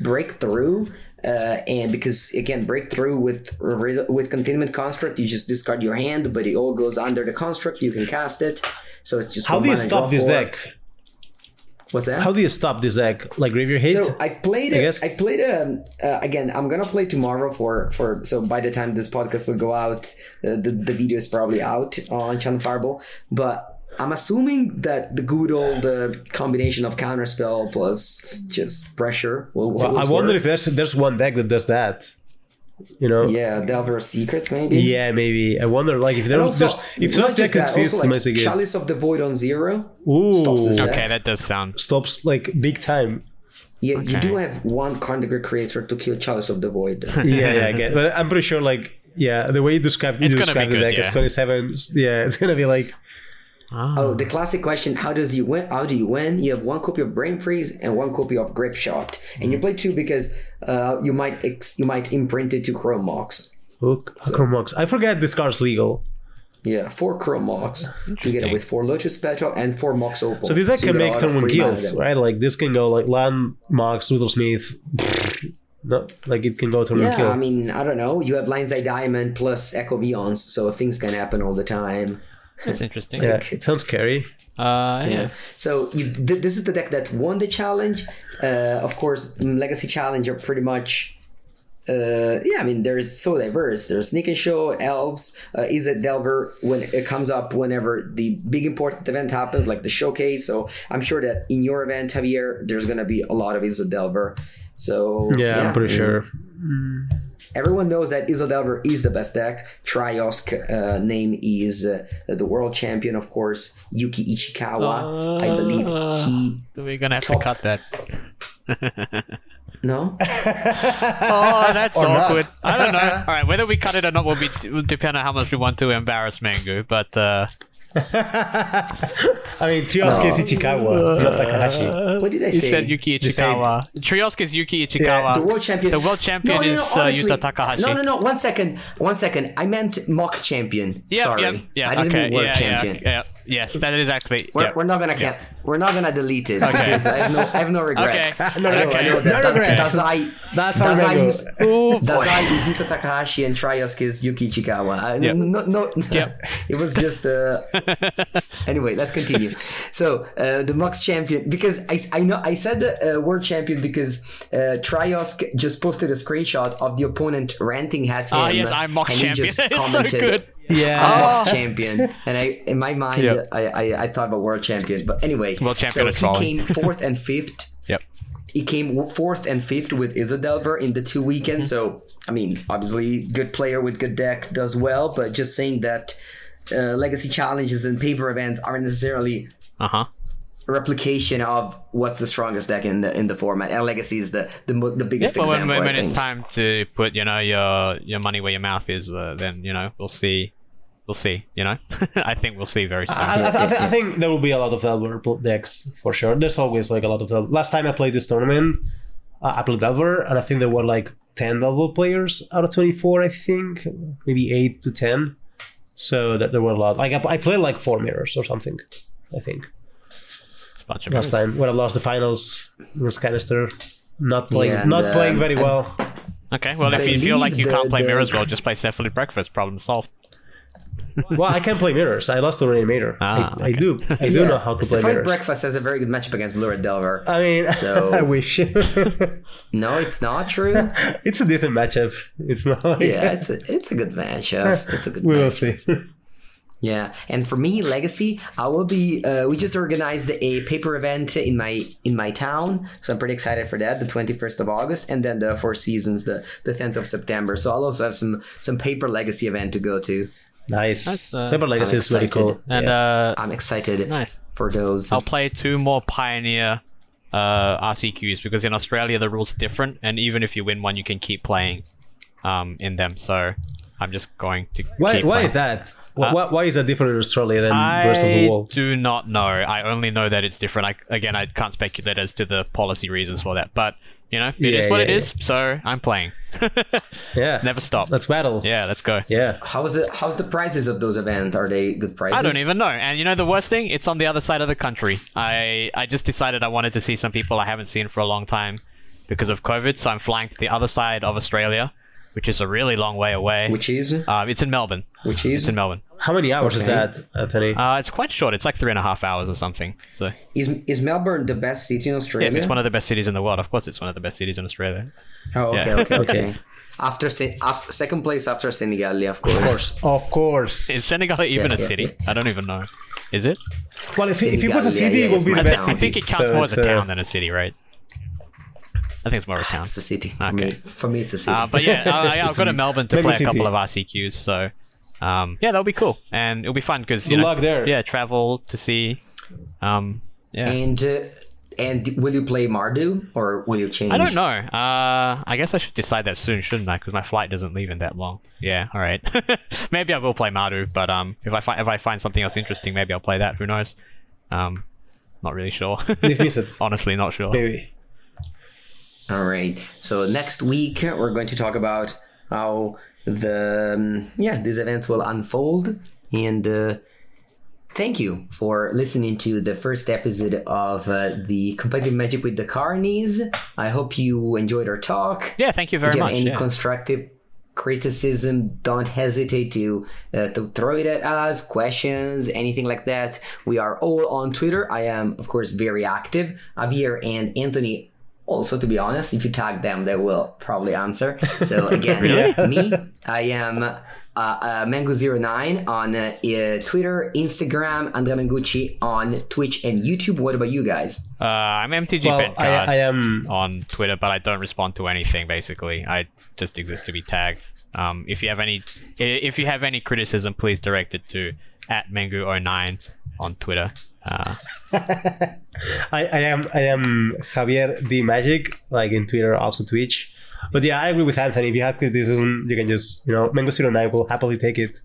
Breakthrough. And because again, Breakthrough with Containment Construct, you just discard your hand, but it all goes under the construct. You can cast it, so it's just. How do you stop this deck? What's that? How do you stop this deck? Graveyard hate? So I played. Again, I'm gonna play tomorrow for. So by the time this podcast will go out, the video is probably out on Channel Fireball, but. I'm assuming that the good old combination of counterspell plus just pressure will I wonder if there's one deck that does that. Delver of Secrets maybe. I wonder if there was if not deck exists, Chalice of the Void on 0. Ooh. Stops this deck. Okay, that does sound stops big time. Yeah, okay. You do have one Karn Creator to kill Chalice of the Void. yeah, I get it. But I'm pretty sure the way you describe the deck as 27, it's gonna be . Oh, the classic question, how do you win? You have one copy of Brain Freeze and one copy of Grip Shot. And you play 2 because you might imprint it to Chromox. Chromox. I forget this card's legal. Yeah, 4 Chromox together with 4 Lotus Petal and 4 Mox Opal. So this deck can make turn 1 kills, right? This can go land, Mox, Whittlesmith. No, it can go to kill. Yeah, I mean, I don't know. You have Lion's Eye Diamond plus Echo Beyonds, so things can happen all the time. That's interesting. Yeah, it sounds scary. Yeah. So this is the deck that won the challenge. Of course, Legacy Challenge are pretty much. They're so diverse. There's Sneak and Show, Elves, Izzet Delver. When it comes up, whenever the big important event happens, like the showcase. So I'm sure that in your event, Javier, there's gonna be a lot of Izzet Delver. So yeah, I'm pretty sure. Everyone knows that Izzet Delver is the best deck. Triosk name is the world champion, of course. Yuki Ichikawa, I believe he... We're going to have to cut that. No? That's awkward. Not. I don't know. All right, whether we cut it or not will depend on how much we want to embarrass Mengu, but... I mean, Triosk is Ichikawa, not Takahashi. What did I say? You said Yuki Ichikawa. Triosk is Yuki Ichikawa. Yeah, the world champion. The world champion is Yuta Takahashi. No. One second. I meant Mox champion. Yep, sorry. Yep. I didn't mean world champion. Yeah. Yes, that is actually. We're not gonna We're not gonna delete it. Okay. Because I have no regrets. Okay. No regrets. That's how I go. Dazai is Yuta Takahashi and Triosk is Yuki Ichikawa. No. Yep. It was just. Anyway, let's continue. So the Mox champion, because I know I said world champion because Triosk just posted a screenshot of the opponent ranting at him. Oh yes, I'm Mox and champion. He just commented, so good. Yeah, I'm Mox champion, and I thought about world champion, but anyway, so he came 4th and 5th. Yep. He came 4th and 5th with Izzet Delver in the 2 weekends. So I mean, obviously, good player with good deck does well, but just saying that. Legacy challenges and paper events aren't necessarily a replication of what's the strongest deck in the format. And Legacy is the biggest example. Well, when it's time to put your money where your mouth is, then we'll see. we'll see, you know. I think we'll see very soon. I think there will be a lot of Delver decks for sure. There's always like a lot of Delver. Last time I played this tournament, I played Delver, and I think there were like 10 Delver players out of 24, I think, maybe 8 to 10. So that there were a lot. Like I played like 4 mirrors or something, I think. Last time when I lost the finals in this canister, not playing very well. Okay, well if you feel like you can't play mirrors well, just play Cephalid Breakfast. Problem solved. Well, I can play mirrors. I lost the Reanimator. I do know how to play mirrors. Cephalid Breakfast has a very good matchup against Blue Red Delver. I mean, so... I wish. No, it's not true. It's a decent matchup. It's not. Yeah, it's a good matchup. It's a good. We will see. Yeah, and for me, Legacy, I will be. We just organized a paper event in my town, so I'm pretty excited for that. The 21st of August, and then the Four Seasons, the 10th of September. So I'll also have some paper Legacy event to go to. Nice, paper Legacy is really cool, and I'm excited for those. I'll play 2 more Pioneer RCQs because in Australia the rules are different, and even if you win one, you can keep playing in them. So. I'm just going to. Why is that? Why is that different in Australia than the rest of the world? I do not know. I only know that it's different. I can't speculate as to the policy reasons for that. But you know, it is what it is. So I'm playing. Yeah. Never stop. Let's battle. Yeah, let's go. Yeah. How's the prices of those events? Are they good prices? I don't even know. And you know the worst thing? It's on the other side of the country. I just decided I wanted to see some people I haven't seen for a long time because of COVID. So I'm flying to the other side of Australia. Which is a really long way away. Which is? It's in Melbourne. How many hours is that, Anthony? It's quite short. It's like 3.5 hours or something. So is Melbourne the best city in Australia? Yes, it's one of the best cities in the world. Of course, it's one of the best cities in Australia. Oh, okay, yeah. okay. After second place after Senigallia, of course. Of course. Is Senigallia even a city? I don't even know. Is it? Well, if it was a city, it would be the best city. I think it counts more as a town than a city, right? I think it's more of a town. It's a city. Okay. For me, it's a city. But yeah, I'll go to Melbourne to play a couple of RCQs. So, yeah, that'll be cool. And it'll be fun because, you know, there. Yeah, travel to see. Yeah. And will you play Mardu or will you change? I don't know. I guess I should decide that soon, shouldn't I? Because my flight doesn't leave in that long. Yeah, all right. Maybe I will play Mardu, but if I find something else interesting, maybe I'll play that. Who knows? Not really sure. Honestly, not sure. Maybe. All right. So next week we're going to talk about how these events will unfold. And thank you for listening to the first episode of the Competitive Magic with the Karnies. I hope you enjoyed our talk. Yeah, thank you very much. If you have any constructive criticism, don't hesitate to throw it at us, questions, anything like that. We are all on Twitter. I am, of course, very active. Javier and Anthony. Also, to be honest, if you tag them, they will probably answer. So again, really? Me, I am Mango09 on Twitter, Instagram, Andrea Mengucci on Twitch and YouTube. What about you guys? I'm MTG Petcard I am on Twitter, but I don't respond to anything. Basically, I just exist to be tagged. If you have any criticism, please direct it to @Mango09 on Twitter. I am Javier D Magic, like in Twitter, also Twitch. But yeah, I agree with Anthony. If you have criticism, you can just Mango09 will happily take it.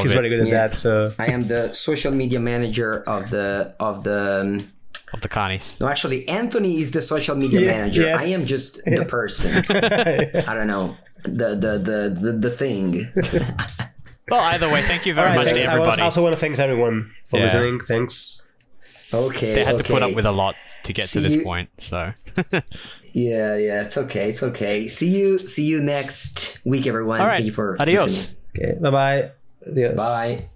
He's very good at that. So I am the social media manager of the Karnies. No, actually, Anthony is the social media manager. Yes. I am just the person. I don't know the thing. Well, either way, thank you very much to everybody. I also want to thank everyone for listening. Thanks. Okay. They had to put up with a lot to get to this point, so. yeah, it's okay. It's okay. See you next week, everyone. All right. Thank you for listening. Okay. Bye. Bye.